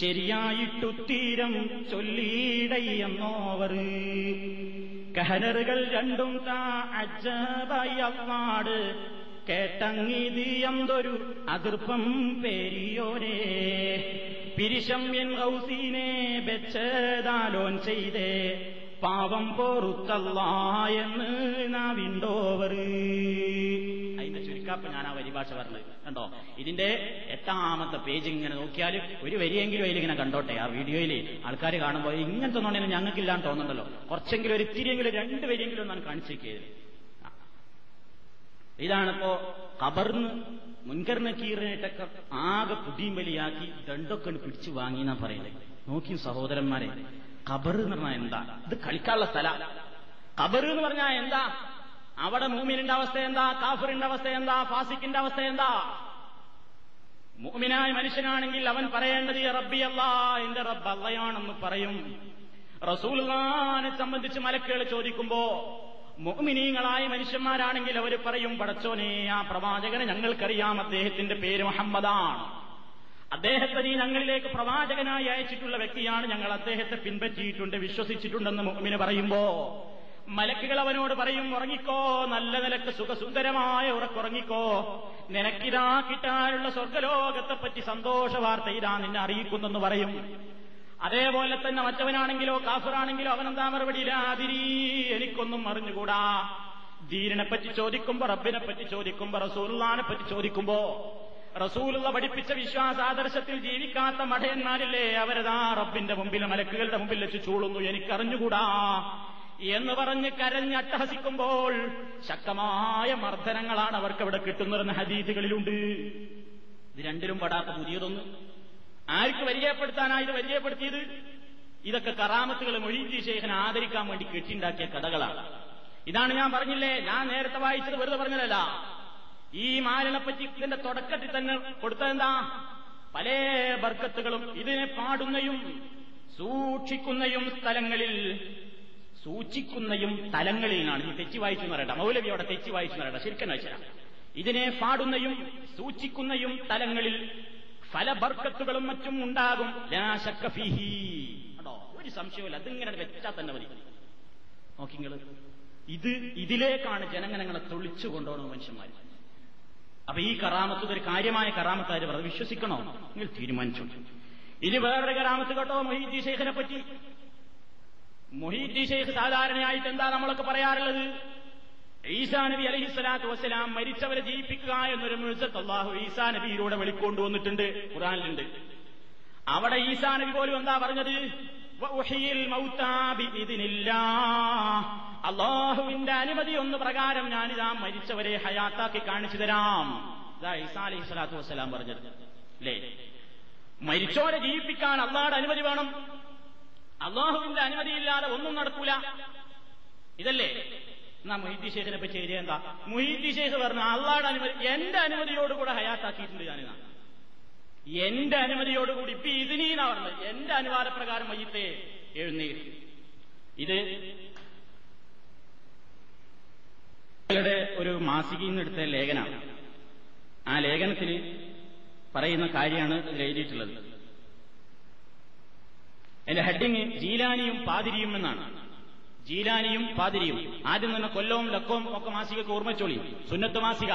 ശരിയായിട്ടുത്തീരം ചൊല്ലിയിടയെന്നോവർ കഹനറുകൾ രണ്ടും താ അജബയ്യവാട് കേട്ടങ്ങിതിയന്തൊരു അതിർപ്പം പേരിയോരേ പിരിശം എൻ ഔസീനെ വെച്ചതാലോൻ ചെയ്തേ പാവം പോറുത്തല്ലായെന്ന് നാവിൻഡോവർ. അതിന്റെ ചുരുക്കാപ്പ് ഞാൻ ആ വരിഭാഷ പറഞ്ഞത് കണ്ടോ. ഇതിന്റെ എട്ടാമത്തെ പേജ് ഇങ്ങനെ നോക്കിയാൽ ഒരു വരിയെങ്കിലും അതിലിങ്ങനെ കണ്ടോട്ടെ. ആ വീഡിയോയിൽ ആൾക്കാർ കാണുമ്പോൾ ഇങ്ങനത്തെ നോണേലും ഞങ്ങൾക്കില്ലാന്ന് തോന്നുന്നുണ്ടല്ലോ. കുറച്ചെങ്കിലും ഒരു ഇത്തിരിയെങ്കിലും രണ്ട് വരിയെങ്കിലും ഞാൻ കാണിച്ചിരിക്കുന്നത്. ഇതാണിപ്പോ ഖബറിന് മുൻകറിനെ കീറിനിട്ടൊക്കെ ആകെ പുതിയും വലിയാക്കി ദണ്ടൊക്കെ പിടിച്ചു വാങ്ങി എന്നാ പറയുന്നത്. നോക്കി സഹോദരന്മാരെ, ഖബർ എന്ന് പറഞ്ഞാൽ എന്താ? ഇത് കളിക്കാനുള്ള സ്ഥല. ഖബർ എന്ന് പറഞ്ഞാൽ എന്താ? അവിടെ മുഅ്മിനിന്റെ അവസ്ഥ എന്താ? കാഫിറിന്റെ അവസ്ഥ എന്താ? ഫാസിക്കിന്റെ അവസ്ഥ എന്താ? മുഅ്മിനായ മനുഷ്യനാണെങ്കിൽ അവൻ പറയേണ്ടത് റബ്ബി അല്ലാ, എന്റെ റബ്ബ് അല്ലായാണെന്ന് പറയും. റസൂലുള്ളാഹിനെ സംബന്ധിച്ച് മലക്കുകൾ ചോദിക്കുമ്പോ മുഅ്മിനീങ്ങളായ മനുഷ്യന്മാരാണെങ്കിൽ അവർ പറയും പടച്ചോനെ ആ പ്രവാചകനെ ഞങ്ങൾക്കറിയാം, അദ്ദേഹത്തിന്റെ പേര് മുഹമ്മദാണ്, അദ്ദേഹത്തെ നീ ഞങ്ങളിലേക്ക് പ്രവാചകനായി അയച്ചിട്ടുള്ള വ്യക്തിയാണ്, ഞങ്ങൾ അദ്ദേഹത്തെ പിൻപറ്റിയിട്ടുണ്ട് വിശ്വസിച്ചിട്ടുണ്ടെന്ന് മുഅ്മിന് പറയുമ്പോ മലക്കുകൾ അവനോട് പറയും ഉറങ്ങിക്കോ, നല്ല നിലക്ക് സുഖസുന്ദരമായ ഉറക്കുറങ്ങിക്കോ, നിനക്കിതാ കിട്ടാനുള്ള സ്വർഗലോകത്തെപ്പറ്റി സന്തോഷ വാർത്ത ഇതാ നിന്നെ അറിയിക്കുന്നെന്ന് പറയും. അതേപോലെ തന്നെ മറ്റവനാണെങ്കിലോ കാഫിറാണെങ്കിലോ അവനെന്താ മറുപടി? ലാതിരി, എനിക്കൊന്നും അറിഞ്ഞുകൂടാ. ദീനിനെപ്പറ്റി ചോദിക്കുമ്പോ, റബ്ബിനെപ്പറ്റി ചോദിക്കുമ്പോ, റസൂലുള്ളാഹിനെ പറ്റി ചോദിക്കുമ്പോ റസൂലുള്ള പഠിപ്പിച്ച വിശ്വാസാദർശത്തിൽ ജീവിക്കാത്ത മഠയന്മാരില്ലേ, അവരതാ റബ്ബിന്റെ മുമ്പിൽ മലക്കുകളുടെ മുമ്പിൽ വെച്ച് ചൂളുന്നു എനിക്കറിഞ്ഞുകൂടാ എന്ന് പറഞ്ഞ് കരഞ്ഞ് അട്ടഹസിക്കുമ്പോൾ ശക്തമായ മർദ്ദനങ്ങളാണ് അവർക്ക് അവിടെ കിട്ടുന്നതെന്ന് ഹദീസുകളിലുണ്ട്. ഇത് രണ്ടിലും പെടാത്ത പുതിയതൊന്നും ആർക്ക് പരിചയപ്പെടുത്താനായി ഇത് പരിചയപ്പെടുത്തിയത്? ഇതൊക്കെ കറാമത്തുകൾ മൊയ്തി ശൈഖിനെ ആദരിക്കാൻ വേണ്ടി കെട്ടിണ്ടാക്കിയ കഥകളാണ്. ഇതാണ് ഞാൻ പറഞ്ഞില്ലേ, ഞാൻ നേരത്തെ വായിച്ചത് വെറുതെ പറഞ്ഞതല്ല. ഈ മാലിനെപ്പറ്റി ഇതിന്റെ തുടക്കത്തിൽ തന്നെ കൊടുത്തതെന്താ? പല ബർക്കത്തുകളും ഇതിനെ പാടുന്നയും സൂക്ഷിക്കുന്നയും സ്ഥലങ്ങളിൽ സൂക്ഷിക്കുന്നയും തലങ്ങളിലാണ്. ഈ തെച്ചി വായിച്ചു പറയട്ടെ, മൗലവി അവിടെ തെച്ചി വായിച്ചു പറയട്ടെ, ശരിക്കും വായിച്ചാ ഇതിനെ പാടുന്നയും സൂക്ഷിക്കുന്നയും തലങ്ങളിൽ പല ബർക്കത്തുകളും മറ്റും ഉണ്ടാകും. ലാ ശക്ക ഫീഹി, കേട്ടോ, ഒരു സംശയമില്ല. അതിങ്ങനെ വെച്ചാൽ തന്നെ മതി. നോക്കിങ്ങള് ഇത് ഇതിലേക്കാണ് ജനങ്ങളെ തൊളിച്ചു കൊണ്ടുപോകണം മനുഷ്യന്മാർ. അപ്പൊ ഈ കറാമത്ത് ഒരു കാര്യമായ കറാമത്താര് പറഞ്ഞത് വിശ്വസിക്കണോ? നിങ്ങൾ തീരുമാനിച്ചു. ഇനി വേറൊരു കറാമത്ത് കേട്ടോ മൊഹീദ്ദീൻ ശൈഖിനെ പറ്റി. മൊഹീദ്ദീൻ ശൈഖ് സാധാരണയായിട്ട് എന്താ നമ്മളൊക്കെ പറയാറുള്ളത്? ഈസാ നബി അലൈഹിസ്സലാത്തു വസ്സലാം മരിച്ചവരെ ജീവിപ്പിക്കുക എന്നൊരു മുഅ്ജിസത്ത് അല്ലാഹു ഈസാ നബിയിലൂടെ വെളിക്കൊണ്ടുവന്നിട്ടുണ്ട്, ഖുർആനിലുണ്ട്. അവിടെ ഈസാ നബി പോലും എന്താ പറഞ്ഞത്? വഉഹിയിൽ മൗതാ ബിഇദ്നില്ലാഹ്, അല്ലാഹുവിന്റെ അനുമതി ഒന്ന് പ്രകാരം ഞാനിതാ മരിച്ചവരെ ഹയാത്താക്കി കാണിച്ചു തരാം. ഇതാ ഈസാ അലൈഹിസ്സലാത്തു വസ്സലാം പറഞ്ഞത് അല്ലേ. മരിച്ചവരെ ജീവിപ്പിക്കാൻ അല്ലാഹുവിന്റെ അനുമതി വേണം, അല്ലാഹുവിന്റെ അനുമതിയില്ലാതെ ഒന്നും നടക്കൂല. ഇതല്ലേ എന്നാ മൊഹീദ്ദീൻ ശൈഖിനെ പറ്റി എഴുതിയ എന്താ? മൊഹീദ്ദീൻ ശൈഖ് പറഞ്ഞ അള്ളാടെ അനുമതി, എന്റെ അനുമതിയോടുകൂടെ ഹയാത്താക്കിയിട്ടുണ്ട് ഞാനിതാ, എന്റെ അനുമതിയോടുകൂടി ഇപ്പൊ ഇതിനീന്നാ പറഞ്ഞത്, എന്റെ അനുവാദപ്രകാരം മയ്യിത്തെ എഴുന്നേറ്റ്. ഇത് ഒരു മാസികയിൽ നിന്നെടുത്ത ലേഖനമാണ്. ആ ലേഖനത്തിൽ പറയുന്ന കാര്യമാണ് എഴുതിയിട്ടുള്ളത്. എന്റെ ഹെഡിങ് ജീലാനിയും പാതിരിയും എന്നാണ്. ജീലാനിയും പാതിരിയും ആദ്യം തന്നെ കൊല്ലവും ലക്കവും ഒക്കെ മാസികക്ക് ഓർമ്മച്ചോളി. സുന്നത്ത് മാസിക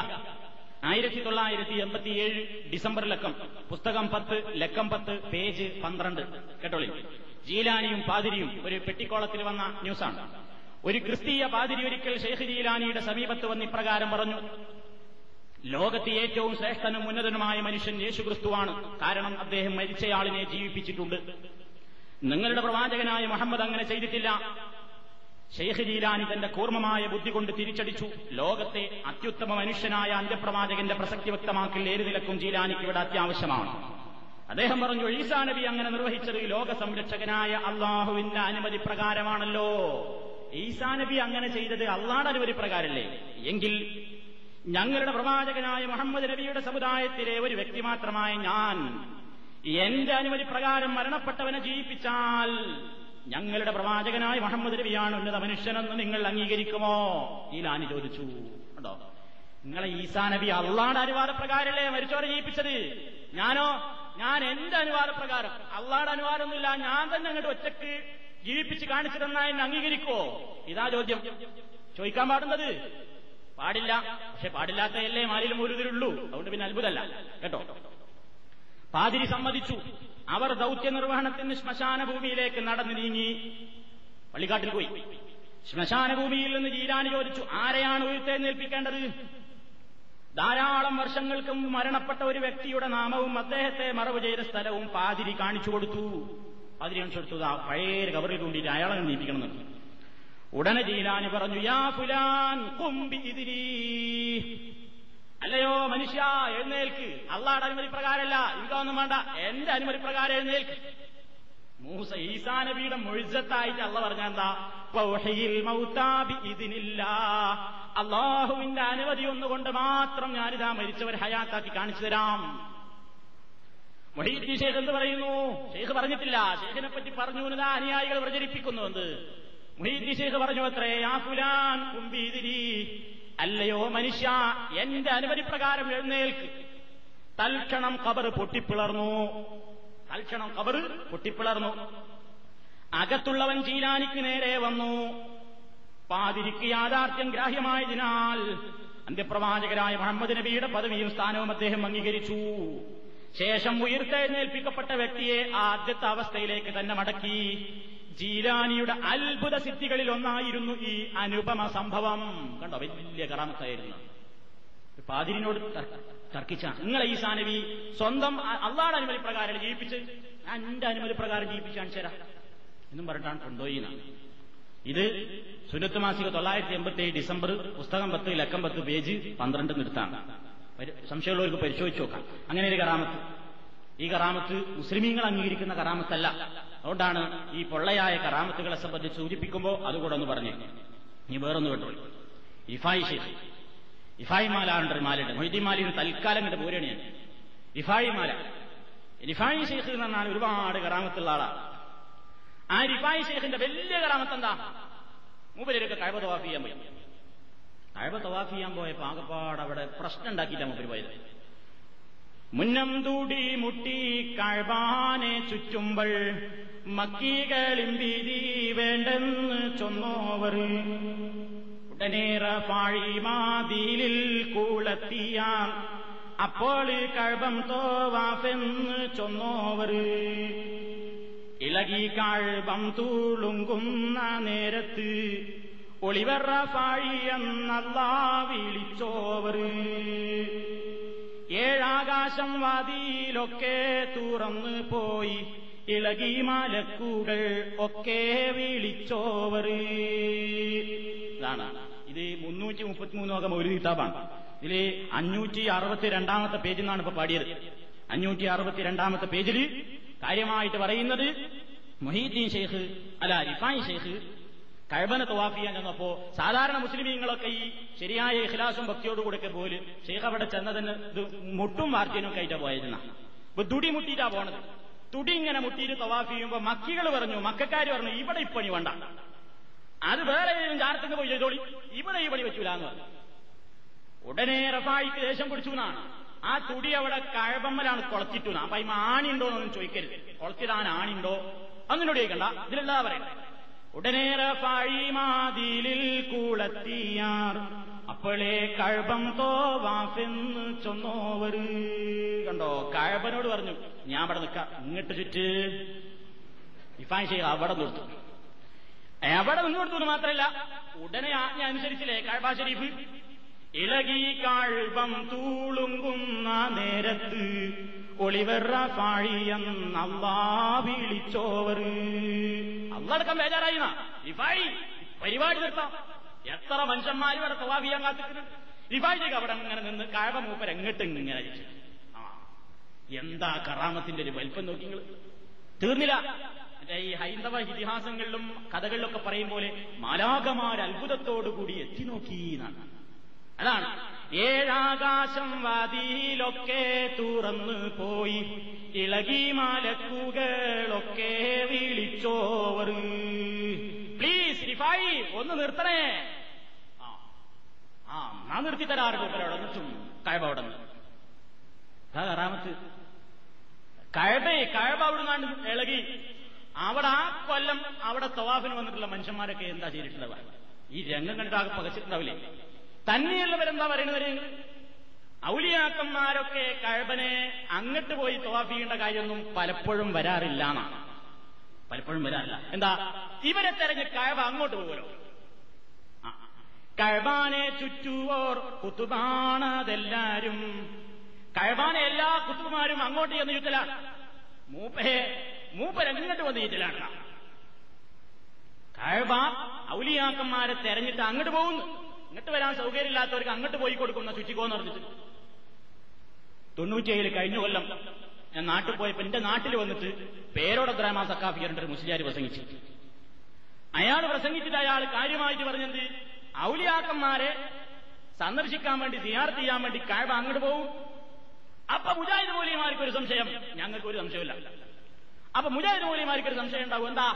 ആയിരത്തി തൊള്ളായിരത്തി എൺപത്തിയേഴ് ഡിസംബർ ലക്കം, പുസ്തകം പത്ത്, ലക്കം പത്ത്, പേജ് പന്ത്രണ്ട്. കേട്ടോളി, ജീലാനിയും പാതിരിയും ഒരു പെട്ടിക്കോളത്തിൽ വന്ന ന്യൂസാണ്. ഒരു ക്രിസ്തീയ പാതിരി ഒരിക്കൽ ഷെയ്ഖ് ജീലാനിയുടെ സമീപത്ത് വന്ന് ഇപ്രകാരം പറഞ്ഞു: ലോകത്തെ ഏറ്റവും ശ്രേഷ്ഠനും ഉന്നതനുമായ മനുഷ്യൻ യേശുക്രിസ്തുവാണ്. കാരണം അദ്ദേഹം മരിച്ചയാളിനെ ജീവിപ്പിച്ചിട്ടുണ്ട്. നിങ്ങളുടെ പ്രവാചകനായ മുഹമ്മദ് അങ്ങനെ ചെയ്തിട്ടില്ല. ശൈഖ് ജീലാനി തന്റെ കൂർമ്മമായ ബുദ്ധി കൊണ്ട് തിരിച്ചടിച്ചു. ലോകത്തെ അത്യുത്തമ മനുഷ്യനായ അന്ത്യപ്രവാചകന്റെ പ്രസക്തി വ്യക്തമാക്കൽ ഏത് നിലക്കും ജീലാനിക്ക് ഇവിടെ അത്യാവശ്യമാണ്. അദ്ദേഹം പറഞ്ഞു, ഈസാ നബി അങ്ങനെ നിർവഹിച്ചത് ലോക സംരക്ഷകനായ അള്ളാഹുവിന്റെ അനുമതി പ്രകാരമാണല്ലോ. ഈസാ നബി അങ്ങനെ ചെയ്തത് അള്ളാഹുടെ അനുമതി പ്രകാരമല്ലേ? എങ്കിൽ ഞങ്ങളുടെ പ്രവാചകനായ മുഹമ്മദ് നബിയുടെ സമുദായത്തിലെ ഒരു വ്യക്തി മാത്രമായ ഞാൻ എന്റെ അനുമതി പ്രകാരം മരണപ്പെട്ടവനെ ജീവിപ്പിച്ചാൽ ഞങ്ങളുടെ പ്രവാചകനായ മുഹമ്മദ് നബിയാണ് ഉന്നത മനുഷ്യനെന്ന് നിങ്ങൾ അംഗീകരിക്കുമോ? ജീലാനി ചോദിച്ചു. കണ്ടോ, നിങ്ങളെ ഈസാ നബി അള്ളാഹുടെ അനുവാദപ്രകാരല്ലേ മരിച്ചവരെ ജീവിപ്പിച്ചത്, ഞാനോ ഞാൻ എന്റെ അനുവാദപ്രകാരം, അള്ളാഹുടെ അനുവാദമൊന്നുമില്ല, ഞാൻ തന്നെ അങ്ങോട്ട് ഒറ്റക്ക് ജീവിപ്പിച്ച് കാണിച്ചു തന്നാൽ എന്നെ അംഗീകരിക്കുമോ? ഇതാ ചോദ്യം ചോദിക്കാൻ പാടുന്നത് പാടില്ല. പക്ഷെ പാടില്ലാത്തതല്ലേ മാലിൽ മൂരുതിലുള്ളൂ, അതുകൊണ്ട് പിന്നെ അത്ഭുതമല്ല കേട്ടോ. പാതിരി സമ്മതിച്ചു. അവർ ദൌത്യ നിർവഹണത്തിന് ശ്മശാന ഭൂമിയിലേക്ക് നടന്നു നീങ്ങി പള്ളിക്കാട്ടിൽ പോയി. ശ്മശാന ഭൂമിയിൽ നിന്ന് ജീലാനി ചോദിച്ചു, ആരെയാണ് ഉയർത്തെഴുന്നേൽപ്പിക്കേണ്ടത്? ധാരാളം വർഷങ്ങൾക്ക് മുമ്പ് മരണപ്പെട്ട ഒരു വ്യക്തിയുടെ നാമവും അദ്ദേഹത്തെ മറവ് ചെയ്ത സ്ഥലവും പാതിരി കാണിച്ചു കൊടുത്തു. പാതിരി കാണിച്ചു കൊടുത്തു, ആ പഴയ കബറിൽ കൊണ്ടിട്ട് അയാളെ നീപ്പിക്കണമെന്ന്. ഉടനെ ജീലാനി പറഞ്ഞു, യാ ഫുലാൻ ഖും ബിഇദ്നി, അല്ലയോ മനുഷ്യ എഴുന്നേൽക്ക്, അള്ളാഹുടെ അനുമതി പ്രകാരമല്ല, എനിക്കൊന്നും വേണ്ട, എന്റെ അനുമതി പ്രകാരം എഴുന്നേൽക്ക്. മൂസ ഈസാ നബിയുടെ മുഇസ്സത്തായിട്ട് അള്ളാഹ് പറഞ്ഞ എന്താ? തൗഹീൽ മൗതാ ബിഇദ്നില്ലാ, അള്ളാഹുവിന്റെ അനുമതി ഒന്നുകൊണ്ട് മാത്രം ഞാനിതാ മരിച്ചവർ ഹയാത്താക്കി കാണിച്ചു തരാം. മുഹീദ്ദീൻ ഷെയ്ഖ് എന്ത് പറയുന്നു? ഷെയ്ഖ് പറഞ്ഞിട്ടില്ല, ഷെയ്ഖിനെ പറ്റി പറഞ്ഞു എന്നതാ അനുയായികൾ പ്രചരിപ്പിക്കുന്നു. എന്ത് മുഹീദ്ദീൻ ഷെയ്ഖ് പറഞ്ഞു അത്രേ, യാ ഫുലാൻ ഖും ബിഇദ്നി, അല്ലയോ മനുഷ്യ എന്റെ അനുമതി പ്രകാരം എഴുന്നേൽക്ക്. തൽക്ഷണം ഖബർ പൊട്ടിപ്പിളർന്നു, തൽക്ഷണം ഖബർ പൊട്ടിപ്പിളർന്നു. അകത്തുള്ളവൻ ജീലാനിക്ക് നേരെ വന്നു. പാതിരിക്ക് യാഥാർത്ഥ്യം ഗ്രാഹ്യമായതിനാൽ അന്ത്യപ്രവാചകരായ മുഹമ്മദ് നബിയുടെ പദവിയും സ്ഥാനവും അദ്ദേഹം അംഗീകരിച്ചു. ശേഷം ഉയർത്തെഴുന്നേൽപ്പിക്കപ്പെട്ട വ്യക്തിയെ ആദ്യത്തെ അവസ്ഥയിലേക്ക് തന്നെ മടക്കി. ജീലാനിയുടെ അത്ഭുത സിദ്ധികളിൽ ഒന്നായിരുന്നു ഈ അനുപമ സംഭവം. കണ്ടോ, വലിയ കറാമത്തായിരുന്നു. പാതിരിനോട് തർക്കിച്ച, നിങ്ങൾ ഈസാ നബി സ്വന്തം അള്ളാഹുടെ അനുമതി പ്രകാരം ജീവിപ്പിച്ച്, ഞാൻ എന്റെ അനുമതി പ്രകാരം ജീവിപ്പിച്ച് കാണിച്ചു തരാം എന്നും പറഞ്ഞിട്ടാണ് കൊണ്ടുപോയിന്നാണ്. ഇത് സുന്നത്ത് മാസിക തൊള്ളായിരത്തി എൺപത്തി ഏഴ് ഡിസംബർ, പുസ്തകം പത്ത്, ലക്കം പത്ത്, പേജ് പന്ത്രണ്ട് നിർത്താണ്. സംശയമുള്ളവർക്ക് പരിശോധിച്ചു നോക്കാം. അങ്ങനെ ഒരു കറാമത്ത്. ഈ കറാമത്ത് മുസ്ലിമീങ്ങൾ അംഗീകരിക്കുന്ന കറാമത്തല്ല. അതുകൊണ്ടാണ് ഈ പൊള്ളയായ കറാമത്തുകളെ സംബന്ധിച്ച് സൂചിപ്പിക്കുമ്പോൾ അതുകൂടെ ഒന്ന് പറഞ്ഞു. നീ വേറൊന്ന് കേട്ടോ, ഇഫായി ശേഷി ഇഫായി മാലാണ്ട് മാലുണ്ട്, മൊയ്തീൻ മാലിയുടെ തൽക്കാലം കണ്ട് പൂരണിയാണ് ഇഫായി മാല. ഇഫായി ശേഷി എന്നാണ് ഒരുപാട് കറാമത്തുള്ള ആളാണ്. ആ ഇഫായി ശേഷിന്റെ വലിയ കറാമത്ത് എന്താ? മൂപ്പരൊക്കെ കഅബ തവാഫ് ചെയ്യാൻ പോയി. കഅബ തവാഫ് ചെയ്യാൻ പോയ പാകപ്പാട് അവിടെ പ്രശ്നം ഉണ്ടാക്കിയിട്ടാണ് മൂപ്പര് പോയത്. മുന്നം തൂടി മുട്ടി കഅബാനെ ചുറ്റുമ്പോൾ മക്കികളും വിധി വേണ്ടെന്ന് ചൊന്നോവർ, ഉടനേറ പാഴിമാതിലിൽ കൂളത്തിയാൻ അപ്പോൾ കഅബം തവാഫെന്ന് ചൊന്നോവർ. ഇളകി കഅബം തൂളുങ്കുന്ന നേരത്ത് ഒളിവറ പാഴി എന്നല്ലാ വിളിച്ചോവർ. ഏഴാകാശം വാതിലൊക്കെ തുറന്നു പോയി ഇളകി മലക്കുകൾ ഒക്കെ വിളിച്ചോവർ. ഇതാണ് ഇത് മുന്നൂറ്റി മുപ്പത്തിമൂന്ന് വക മൗലിദ് കിതാബാണ്. ഇതില് അഞ്ഞൂറ്റി അറുപത്തി രണ്ടാമത്തെ പേജിൽ നിന്നാണ് ഇപ്പൊ പാടിയത്. അഞ്ഞൂറ്റി അറുപത്തി രണ്ടാമത്തെ പേജില് കാര്യമായിട്ട് പറയുന്നത്, മുഹീദ്ദീൻ ഷെയ്ഖ് അല്ല ഇഫായി ഷെയ്ഖ് കഅബനെ തവാഫ് ചെയ്യാൻ ചെന്നപ്പോ സാധാരണ മുസ്ലിമീങ്ങളൊക്കെ ഈ ശരിയായ ഇഖ്ലാസും ഭക്തിയോടുകൂടെയൊക്കെ പോലും ഷെയ്ഖ് അവിടെ ചെന്നതിന് ഇത് മുട്ടും വാർത്തേനും കയറ്റാ പോയിരുന്ന തുടി മുട്ടിയിട്ടാ പോണത്. തുടി ഇങ്ങനെ മുട്ടിയിട്ട് തവാഫ് ചെയ്യുമ്പോ മക്കികൾ പറഞ്ഞു, മക്കാര് പറഞ്ഞു, ഇവിടെ ഇപ്പണി വേണ്ട, അത് വേറെ ചാരത്തിന് പോയി ചെയ്തോളി, ഇവിടെ ഈ പണി വെച്ചൂലാന്ന് പറഞ്ഞു. ഉടനെ റഫായിക്ക് ദേഷ്യം പിടിച്ചു എന്നാണ്. ആ തുടി അവിടെ കഅബമ്മലാണ് കൊളത്തിട്ടു. അപ്പൊ ഈ ആണിണ്ടോന്നൊന്നും ചോദിക്കരുത്, കൊളത്തിടാൻ ആണിണ്ടോ അതിനോട് ചോദിക്കണ്ട, ഇതിലെന്താ പറയണ്ടേ? ഉടനേറ പാഴിമാതിലിൽ കൂളത്തിയാർ അപ്പോഴേ കഅബം തവാഫെന്ന് ചൊന്നോവർ. കണ്ടോ, കഅബനോട് പറഞ്ഞു ഞാൻ അവിടെ നിൽക്കാം, ഇങ്ങോട്ട് ചുറ്റ്. ഇഫാൻ ഷെയ്ഖ് അവിടെ നിർത്തു. അവിടെ നിന്ന് കൊടുത്തു എന്ന് മാത്രമല്ല, ഉടനെ ആജ്ഞ അനുസരിച്ചില്ലേ കഅബ ശരീഫ്. ഇളകി കഅബം തൂളുങ്കുന്ന നേരത്ത് ഒളിവെറ പാഴിയെന്ന് അല്ലാഹ് വിളിച്ചോവർ. അള്ളടക്കം വേജാറായി. ഇഫായി പരിപാടി നിർത്താം. എത്ര മനുഷ്യന്മാരും അവിടെ തവാഫ് ചെയ്യാൻ കാത്തിരിക്കുന്നുണ്ട്. റിവാജിക്ക് അവിടെ അങ്ങനെ നിന്ന് കാഴ മൂപ്പർ എങ്ങോട്ടും ഇങ്ങനെ ആ എന്താ കറാമത്തിന്റെ ഒരു വലിപ്പം നോക്കി. നിങ്ങൾ തീർന്നില്ല. ഈ ഹൈന്ദവ ഇതിഹാസങ്ങളിലും കഥകളിലൊക്കെ പറയും പോലെ മാലാഖമാർ അത്ഭുതത്തോടുകൂടി എത്തി നോക്കി എന്നാണ്. അതാണ് ഏഴാകാശം വാതിലൊക്കെ തുറന്നു പോയി ഇളകി മാലക്കുകളൊക്കെ വിളിച്ചോവർ. പ്ലീസ് റിഫായി ഒന്ന് നിർത്തണേ. ആ ആ നാ നിർത്തിത്തരാറ് കൂട്ടരോടെ നിർത്തും കഴവോടെ കറാമത്ത് കഴവേ കഴവ അവിടെ നിന്നാണ്ട് ഇളകി. അവിടെ ആ കൊല്ലം അവിടെ തവാഫിന് വന്നിട്ടുള്ള മനുഷ്യന്മാരൊക്കെ എന്താ ചെയ്തിട്ടുള്ളത്? ഈ രംഗം കണ്ടിട്ടാകെ പകച്ചിട്ടുണ്ടാവില്ലേ? തന്നെയുള്ളവരെന്താ പറയണവര്? ഔലിയാക്കന്മാരൊക്കെ കഅബനെ അങ്ങോട്ട് പോയി തവാഫ് ചെയ്യേണ്ട കാര്യമൊന്നും പലപ്പോഴും വരാറില്ല എന്നാണ്. പലപ്പോഴും വരാറില്ല. എന്താ? ഇവരെ തെരഞ്ഞ് കഅബ അങ്ങോട്ട് പോകുമല്ലോ. കഅബാനെ ചുറ്റുവോർ കുത്തുബാണതെല്ലാരും. കഅബാനെ എല്ലാ കുത്തുബുമാരും അങ്ങോട്ട് ചെന്ന് ചുറ്റലാണ്. മൂപ്പേ മൂപ്പരങ്ങോട്ട് വന്ന് ചുറ്റലാണ്. കഅബ ഔലിയാക്കന്മാരെ തെരഞ്ഞിട്ട് അങ്ങോട്ട് പോകുന്നു. ഇങ്ങോട്ട് വരാൻ സൗകര്യമില്ലാത്തവർക്ക് അങ്ങോട്ട് പോയി കൊടുക്കുന്ന ചുറ്റിക്കോന്ന് പറഞ്ഞിട്ട് തൊണ്ണൂറ്റിയേഴിൽ കഴിഞ്ഞ കൊല്ലം ഞാൻ നാട്ടിൽ പോയപ്പോ എന്റെ നാട്ടിൽ വന്നിട്ട് പേരോട് ദ്രാമ സക്കാഫിയറിന്റെ ഒരു മുസ്ലിയാർ പ്രസംഗിച്ചു. അയാൾ പ്രസംഗിച്ചിട്ട് അയാൾ കാര്യമായിട്ട് പറഞ്ഞത് ഔലിയാക്കന്മാരെ സന്ദർശിക്കാൻ വേണ്ടി സിയാറത്ത് ചെയ്യാൻ വേണ്ടി കഅബ അങ്ങോട്ട് പോകും. അപ്പൊ മുജാഹിദ് മൗലവിമാർക്ക് ഒരു സംശയം, ഞങ്ങൾക്കൊരു സംശയമില്ല. അപ്പൊ മുജാഹിദ് മൗലവിമാർക്ക് ഒരു സംശയം ഉണ്ടാവും. എന്താ?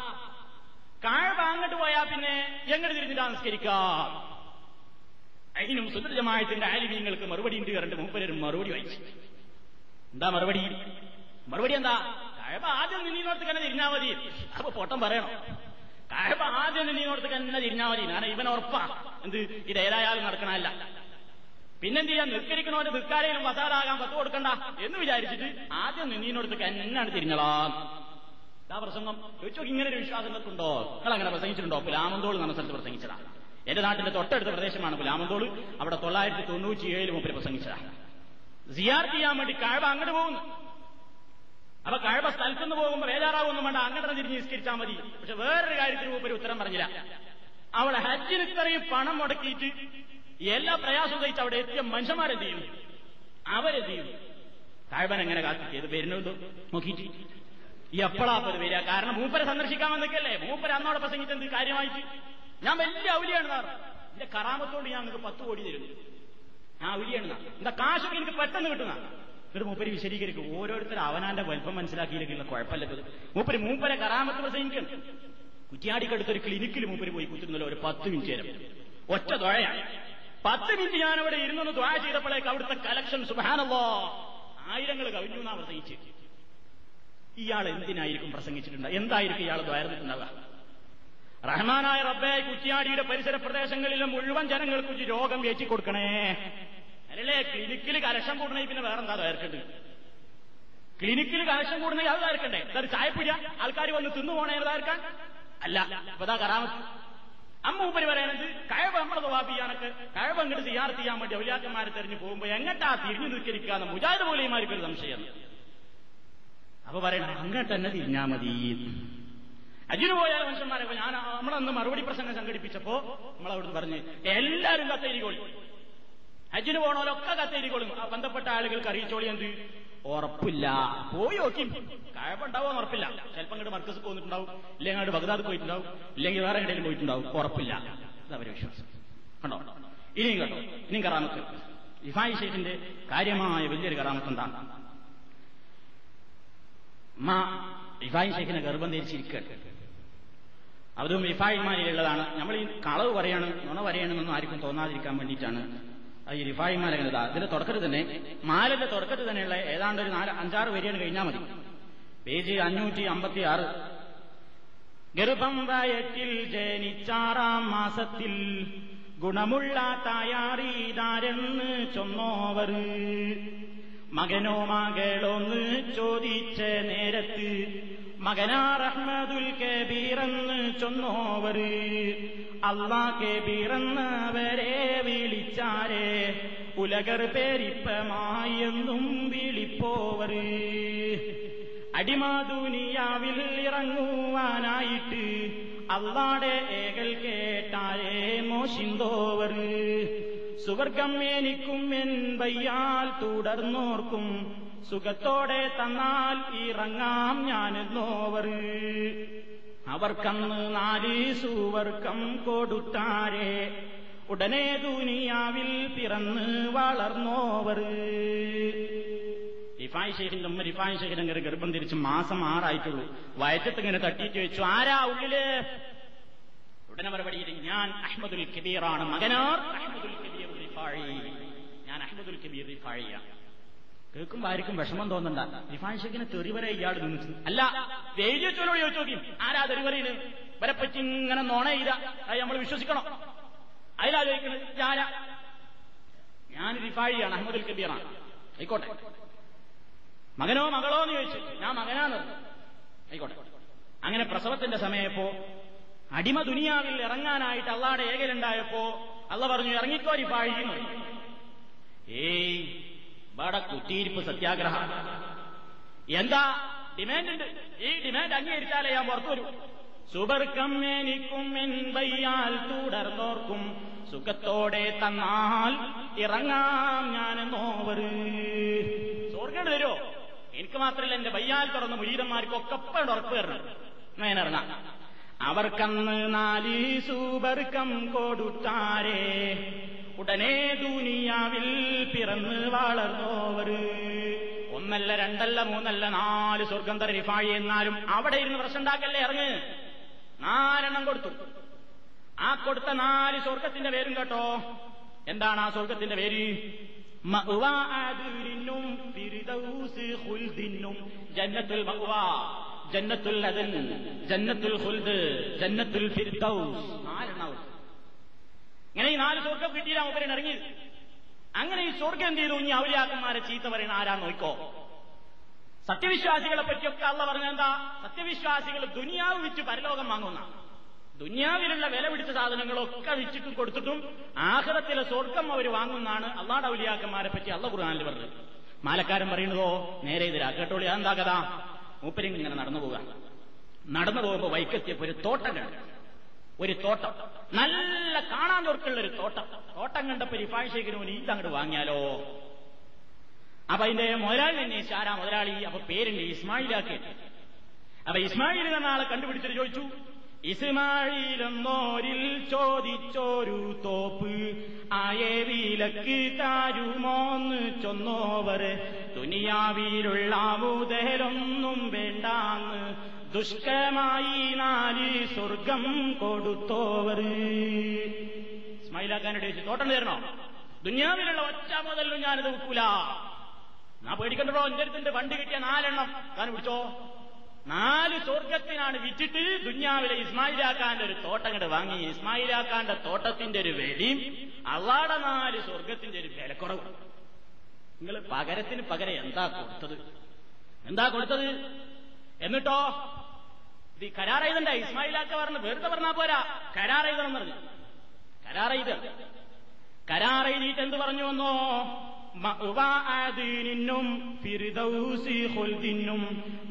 കഅബ അങ്ങോട്ട് പോയാൽ പിന്നെ എങ്ങോട്ട് തിരിഞ്ഞിട്ടാ നിസ്കരിക്കാം? അതിനും സുന്നത്ത് ജമാഅത്തിന്റെ ആലിമീങ്ങൾക്ക് മറുപടി ഉണ്ട്. കണ്ട് മൂപ്പരും മറുപടി വായിച്ചു. എന്താ മറുപടി? മറുപടി എന്താ? കഅബ ആദ്യം നിന്നോടത്ത് തന്നെ തിരിഞ്ഞാൽ മതി. അപ്പൊ പൊട്ടം പറയണോ? കഅബ ആദ്യം നിന്നോടത്ത് തന്നെ തിരിഞ്ഞാൽ മതി. ഞാൻ ഇവൻ ഉറപ്പാ എന്ത് ഇത് ഏതായാലും നടക്കണമല്ല. പിന്നെന്ത് ചെയ്യാൻ? നിസ്കരിക്കണോന്റെ നിസ്കാരയിലും വസാലാകാൻ പത്ത് കൊടുക്കണ്ട എന്ന് വിചാരിച്ചിട്ട് ആദ്യം നിന്നോടത്ത് തന്നെയാണ് തിരിഞ്ഞളാം. ഇതാ പ്രസംഗം ചോദിച്ചോ. ഇങ്ങനെ ഒരു വിശ്വാസം നിങ്ങൾക്കുണ്ടോ? നിങ്ങൾ അങ്ങനെ പ്രസംഗിച്ചിട്ടുണ്ടോ? പുലാമന്തോൾ എന്ന സ്ഥലത്ത് പ്രസംഗിച്ചതാണ്. എന്റെ നാട്ടിന്റെ തൊട്ടടുത്ത പ്രദേശമാണ് പുലാമന്തോള്. അവിടെ തൊള്ളായിരത്തി തൊണ്ണൂറ്റി ഏഴിൽ മുമ്പ് പ്രസംഗിച്ചതാണ്. സിയാറത്ത് ചെയ്യാൻ വേണ്ടി കഅബ അങ്ങോട്ട് പോകുന്നു. അപ്പൊ കഅബ സ്ഥലത്തു നിന്ന് പോകുമ്പോൾ വേജാറാവൊന്നും വേണ്ട, അങ്ങോട്ട് തിരിഞ്ഞ് നിസ്കരിച്ചാൽ മതി. പക്ഷെ വേറൊരു കാര്യത്തിന് മുമ്പ് ഉത്തരം പറഞ്ഞില്ല. അവിടെ ഹജ്ജിന് ഇത്രയും പണം മുടക്കിയിട്ട് എല്ലാ പ്രയാസവും കഴിച്ച് അവിടെ എത്തിയ മനുഷ്യന്മാരെന്ത് ചെയ്യുന്നു? അവരെന്ത് ചെയ്യുന്നു? കഅബൻ എങ്ങനെ കാത്തിട്ട് ഇത് വരുന്നതോ നോക്കിയിട്ട് ഈ എപ്പോഴാപ്പത് വരിക? കാരണം മൂപ്പരെ സന്ദർശിക്കാൻ വന്നേക്കല്ലേ. മൂപ്പര് അന്നോടെ പ്രസംഗിച്ചെന്ത് കാര്യമായിട്ട് ഞാൻ വലിയ ഔലിയാണ് സാർ, എന്റെ കറാമത്തോട് ഞാൻ നിങ്ങൾക്ക് പത്ത് കോടി തരുന്നു, ഞാൻ ഔലിയാണ് സാർ, എന്താ കാശൊക്കെ എനിക്ക് പെട്ടെന്ന് കിട്ടുന്ന. എന്നിട്ട് മൂപ്പര് വിശദീകരിക്കും. ഓരോരുത്തർ അവനാന്റെ വലിപ്പം മനസ്സിലാക്കിയില്ലെങ്കിലുള്ള കുഴപ്പമില്ലത്. മൂപ്പര് മൂപ്പരെ കറാമത്ത് പ്രസംഗിക്കണം. കുറ്റിയാടിക്കടുത്തൊരു ക്ലിനിക്കിൽ മൂപ്പര് പോയി കുത്തിരുന്നല്ലോ ഒരു പത്ത് മിനിറ്റ് നേരം ഒറ്റ ദ്വാഴയാണ്. പത്ത് മിനിറ്റ് ഞാൻ അവിടെ ഇരുന്നൊന്ന് ദ്വാഴ ചെയ്തപ്പോഴേക്ക് അവിടുത്തെ കളക്ഷൻ സുബ്ഹാനല്ലാഹ് ആയിരങ്ങൾ കവിഞ്ഞു എന്നാ പ്രസംഗിച്ച്. ഇയാൾ എന്തിനായിരിക്കും പ്രസംഗിച്ചിട്ടുണ്ടാവുക? എന്തായിരിക്കും ഇയാൾ ദ്വാരുന്നിട്ടുണ്ടാവുക? റഹ്മാനായ റബ്ബേ, കുറ്റിയാടിയുടെ പരിസര പ്രദേശങ്ങളിലെ മുഴുവൻ ജനങ്ങൾക്ക് രോഗം വേച്ചി കൊടുക്കണേ. അല്ലേ ക്ലിനിക്കിൽ കലക്ഷം കൂടണേ, പിന്നെ വേറെന്താ തയ്യാറക്കണ്ട്? ക്ലിനിക്കിൽ കലക്ഷം കൂടുന്ന അത് തയ്യാറക്കണ്ടേ? അതായത് ചായപ്പുഴ ആൾക്കാർ വന്ന് തിന്നു പോണേ തയ്യാറക്കാൻ അല്ല. അപ്പൊ ഇതാ കറാമത്ത്. അമ്മൂപ്പര് പറയണത് കഅബ നമ്മളെ തവാഫ് ചെയ്യാനൊക്കെ കഅബ അങ്ങോട്ട് സിയാറത്ത് ചെയ്യാൻ വേണ്ടി ഔലിയാക്കന്മാരെ തെരഞ്ഞു പോകുമ്പോ എങ്ങട്ടാ തിരിഞ്ഞു നിൽക്കരിക്കാന്ന് മുജാഹിദ് മൗലവിമാർക്ക് ഒരു സംശയം. അപ്പൊ പറയണ അങ്ങോട്ട് തന്നെ തിരിഞ്ഞാ മതി. അജിന് പോയാൽ മനുഷ്യന്മാരെ ഞാൻ നമ്മളന്ന് മറുപടി പ്രസംഗം സംഘടിപ്പിച്ചപ്പോ നമ്മളവിടുന്ന് പറഞ്ഞ് എല്ലാവരും കത്തേരിക്കോളി, അജിന് പോണോലൊക്കെ കത്തേരിക്കോളും, ബന്ധപ്പെട്ട ആളുകൾക്ക് അറിയിച്ചോളി. എന്ത് ഉറപ്പില്ല, പോയി നോക്കി കഴപ്പുണ്ടാവോ ഉറപ്പില്ല. ചിലപ്പോൾ അങ്ങോട്ട് മർക്കസ് പോന്നിട്ടുണ്ടാവും, ഇല്ലെങ്കിൽ അങ്ങോട്ട് ബഗ്ദാദ് പോയിട്ടുണ്ടാവും, ഇല്ലെങ്കിൽ വേറെ എങ്ങോട്ടും പോയിട്ടുണ്ടാവും. ഉറപ്പില്ല. അതവരെ വിശ്വാസം കണ്ടോ. ഇനിയും കണ്ടോ, ഇനിയും കറാമത്ത്. ഇഫായി ഷെയ്ഖിന്റെ കാര്യമായ വലിയൊരു കറാമത്ത് എന്താണ്? ഇഫായി ഷെയ്ഖിനെ ഗർഭം ധരിച്ചിരിക്കുകയാണ്. അതും റിഫായിമാരിലുള്ളതാണ്. നമ്മൾ ഈ കളവ് പറയാണ്, നുണ പറയണമെന്നും ആർക്കും തോന്നാതിരിക്കാൻ വേണ്ടിയിട്ടാണ് ഈ റിഫായിമാരങ്ങനെ. അതിന്റെ തുടക്കത്തിൽ തന്നെ മാലിന്റെ തുടക്കത്തിൽ തന്നെയുള്ള ഏതാണ്ട് ഒരു നാല് അഞ്ചാറ് വരിയാണ്, കഴിഞ്ഞാൽ മതി. പേജ് അഞ്ഞൂറ്റി അമ്പത്തി ആറ്. ഗർഭം വയറ്റിൽ ജനിച്ചാറാം മാസത്തിൽ ഗുണമുള്ള തായാറീതാരെന്ന് ചൊന്നോവർ മകനോ മകളൊന്ന് ചോദിച്ച നേരത്ത് മകനാർ അഹ്മദുൽ കബീറെന്ന് ചൊന്നോവർ അള്ളാ കബീറെന്നവരെ വിളിച്ചാരെ ഉലകർ പേരിപ്പമായി എന്നും വിളിപ്പോവർ. അടിമാ ദുനിയാവിൽ ഇറങ്ങുവാനായിട്ട് അള്ളാടെ ഏകൽ കേട്ട മോശിന്തോവർ സുവർഗം എനിക്കും എൻ വയ്യാൽ തുടർന്നോർക്കും സുഖത്തോടെ തന്നാൽ ഇറങ്ങാം ഞാനെന്നോവർ. അവർക്കന്ന് നാലീ സുവർഗം കൊടുത്താരെ ഉടനെ ദുനിയാവിൽ പിറന്ന് വളർന്നോവർ. റിഫായ് ശേഖിന്റെ ഉമ്മ റിഫായ് ശേഖരങ്കർ ഗർഭം തിരിച്ച് മാസം ആറായിട്ടുള്ളൂ. വയറ്റത്ത് ഇങ്ങനെ തട്ടിയിട്ട് വെച്ചു, ആരാ ഉള്ളില്? ഉടനെ മറുപടിയിൽ, ഞാൻ അഹ്മദുൽ കബീറാണ് മകനാർ അഹ്മദുൽ കബീർ റിഫായി, ഞാൻ അഹ്മദുൽ കബീർ റിഫായിയാണ്. കേൾക്കുമ്പോ ആർക്കും വിഷമം തോന്നണ്ട, റിഫായ് ശേഖിനെ തെറിവരെ ഇയാൾ നിന്നു. അല്ല, വേദി വെച്ചോളൂ ചോദിച്ചു, ആരാ തെറിവരയിൽ വരെ പറ്റി ഇങ്ങനെ നോണയില്ല, അത് നമ്മൾ വിശ്വസിക്കണം. അതിലാലോചിക്കണത് ആരാ? ഞാൻ റിഫായിയാണ്, അഹ്മദുൽ കബീറാണ്. ആയിക്കോട്ടെ, മകനോ മകളോ എന്ന് ചോദിച്ചു, ഞാൻ മകനാണ്. ആയിക്കോട്ടെ. അങ്ങനെ പ്രസവത്തിന്റെ സമയപ്പോ അടിമ ദുനിയാവിൽ ഇറങ്ങാനായിട്ട് അള്ളാടെ ഏകലുണ്ടായപ്പോ അള്ള പറഞ്ഞു, ഇറങ്ങിക്കോ റിഫായി. ഏയ് ബട കുത്തിയിരിപ്പ് സത്യാഗ്രഹ, എന്താ ഡിമാൻഡുണ്ട്, ഈ ഡിമാൻഡ് അംഗീകരിച്ചാലേ ഞാൻ പുറത്തു വരൂ. സുവർഗം എനിക്കും എൻപയ്യാൽ തുടർന്നോർക്കും സുഖത്തോടെ തന്നാൽ ഇറങ്ങാം ഞാനെന്നോവർ. സ്വർഗം തരുമോ എനിക്ക് മാത്രമല്ല, എന്റെ വയ്യാൽ തുറന്ന മുരീരന്മാർക്കൊക്കെ എപ്പോഴും ഉറപ്പ് തരണം, ഞാൻ ഇറങ്ങാം. അവർക്കന്ന് നാലീ സുവർഗം കൊടുത്താരെ ഉടനെ ദുനിയാവിൽ പിറന്ന് വളർന്നോവർ. ഒന്നല്ല, രണ്ടല്ല, മൂന്നല്ല, നാല് സ്വർഗം തര റിഫായി. എന്നാലും അവിടെ ഇരുന്ന് പ്രശ്നം ഉണ്ടാക്കല്ലേ, ഇറങ്ങ്. നാലെണ്ണം കൊടുത്തു. ആ കൊടുത്ത നാല് സ്വർഗത്തിന്റെ പേരും കേട്ടോ. എന്താണ് ആ സ്വർഗത്തിന്റെ പേര്? ജന്നത്തുൽ മഅ്വ, ജന്നത്തുൽ അദൻ, ജന്നത്തുൽ ഖുൽദ്, ജന്നത്തുൽ ഫിർദൗസ്. നാലെണ്ണം. ഇങ്ങനെ ഈ നാല് സ്വർഗം കിട്ടിയില്ല മൂപ്പരൻ ഇറങ്ങിയത്. അങ്ങനെ ഈ സ്വർഗം എന്ത് ചെയ്തു? ഇനി ഔലിയാക്കന്മാരെ ചീത്ത പറയണ ആരാ നോക്കോ. സത്യവിശ്വാസികളെ പറ്റിയൊക്കെ അള്ള പറഞ്ഞ എന്താ? സത്യവിശ്വാസികൾ ദുനിയാവ് വിറ്റ് പരലോകം വാങ്ങുന്ന, ദുനിയാവിലുള്ള വില പിടിച്ച സാധനങ്ങളൊക്കെ വിറ്റിട്ട് കൊടുത്തിട്ടും ആഖിറത്തിലെ സ്വർഗം അവർ വാങ്ങുന്നാണ് അള്ളാഹുവിന്റെ ഔലിയാക്കന്മാരെ പറ്റി അള്ള ഖുർആനിൽ പറഞ്ഞത്. മാലക്കാരൻ പറയുന്നതോ നേരെ എതിരാ കേട്ടോളി. അതെന്താ കഥ? മൂപ്പരിങ്ങ് ഇങ്ങനെ നടന്നു പോവുക. നടന്നു പോകുമ്പോൾ വൈക്കത്തിയപ്പോ ഒരു തോട്ടം കണ്ടു. ഒരു തോട്ടം, നല്ല കാണാൻ ചോർക്കുള്ള ഒരു തോട്ടം. തോട്ടം കണ്ടപ്പോ റിഫായ് ശേഖരൻ ഓൻ ഇതങ്ങോട്ട് വാങ്ങിയാലോ. അപ്പൊ അതിന്റെ മുതലാളി തന്നെ ആരാ മുതലാളി? അപ്പൊ പേരുണ്ട് ഇസ്മായിലാക്കി. അപ്പൊ ഇസ്മായിൽ എന്ന ആളെ കണ്ടുപിടിച്ചിട്ട് ചോദിച്ചു, ഇസ്മായിലെന്നോരിൽ ചോദിച്ചോരു തോപ്പ് ആയേ വിലക്ക് താരുമോന്ന് ചൊന്നോവർ. ദുനിയാവിലുള്ള മുതലൊന്നും വേണ്ടാന്ന് ദുഷ്കരമായി നാല് സ്വർഗം കൊടുത്തോവർ. ഇസ്മായിലാക്കാനോട് ചോദിച്ചു, തോട്ടം തരണോ? ദുനിയാവിലുള്ള ഒറ്റ മുതലും ഞാനിത് വെക്കൂല. ഞാൻ പേടിക്കണ്ടോ, എന്റെ അടുത്തിന്റെ വണ്ടി കിട്ടിയ നാലെണ്ണം താൻ വിളിച്ചോ. നാല് സ്വർഗത്തിനാണ് വിറ്റിട്ട് ദുനിയാവിലെ ഇസ്മായിലാക്കാന്റെ ഒരു തോട്ടം കണ്ട് വാങ്ങി. ഇസ്മായിലാക്കാന്റെ തോട്ടത്തിന്റെ ഒരു വിലയും അള്ളാടെ നാല് സ്വർഗത്തിന്റെ ഒരു വിലക്കുറവ്. നിങ്ങൾ പകരത്തിന് പകരം എന്താ കൊടുത്തത്? എന്താ കൊടുത്തത്? എന്നിട്ടോ ഇത് കരാറെയ്തണ്ട. ഇസ്മായിലാക്ക പറഞ്ഞു, വെറുതെ പറഞ്ഞാ പോരാ, കരാറെയ്തെന്ന് പറഞ്ഞു. കരാറെയ്ത് കരാറെയ്തിട്ട് എന്ത് പറഞ്ഞു എന്നോ? മഅ്വാഅദിനും ഫിർദൗസി ഖുൽദിനും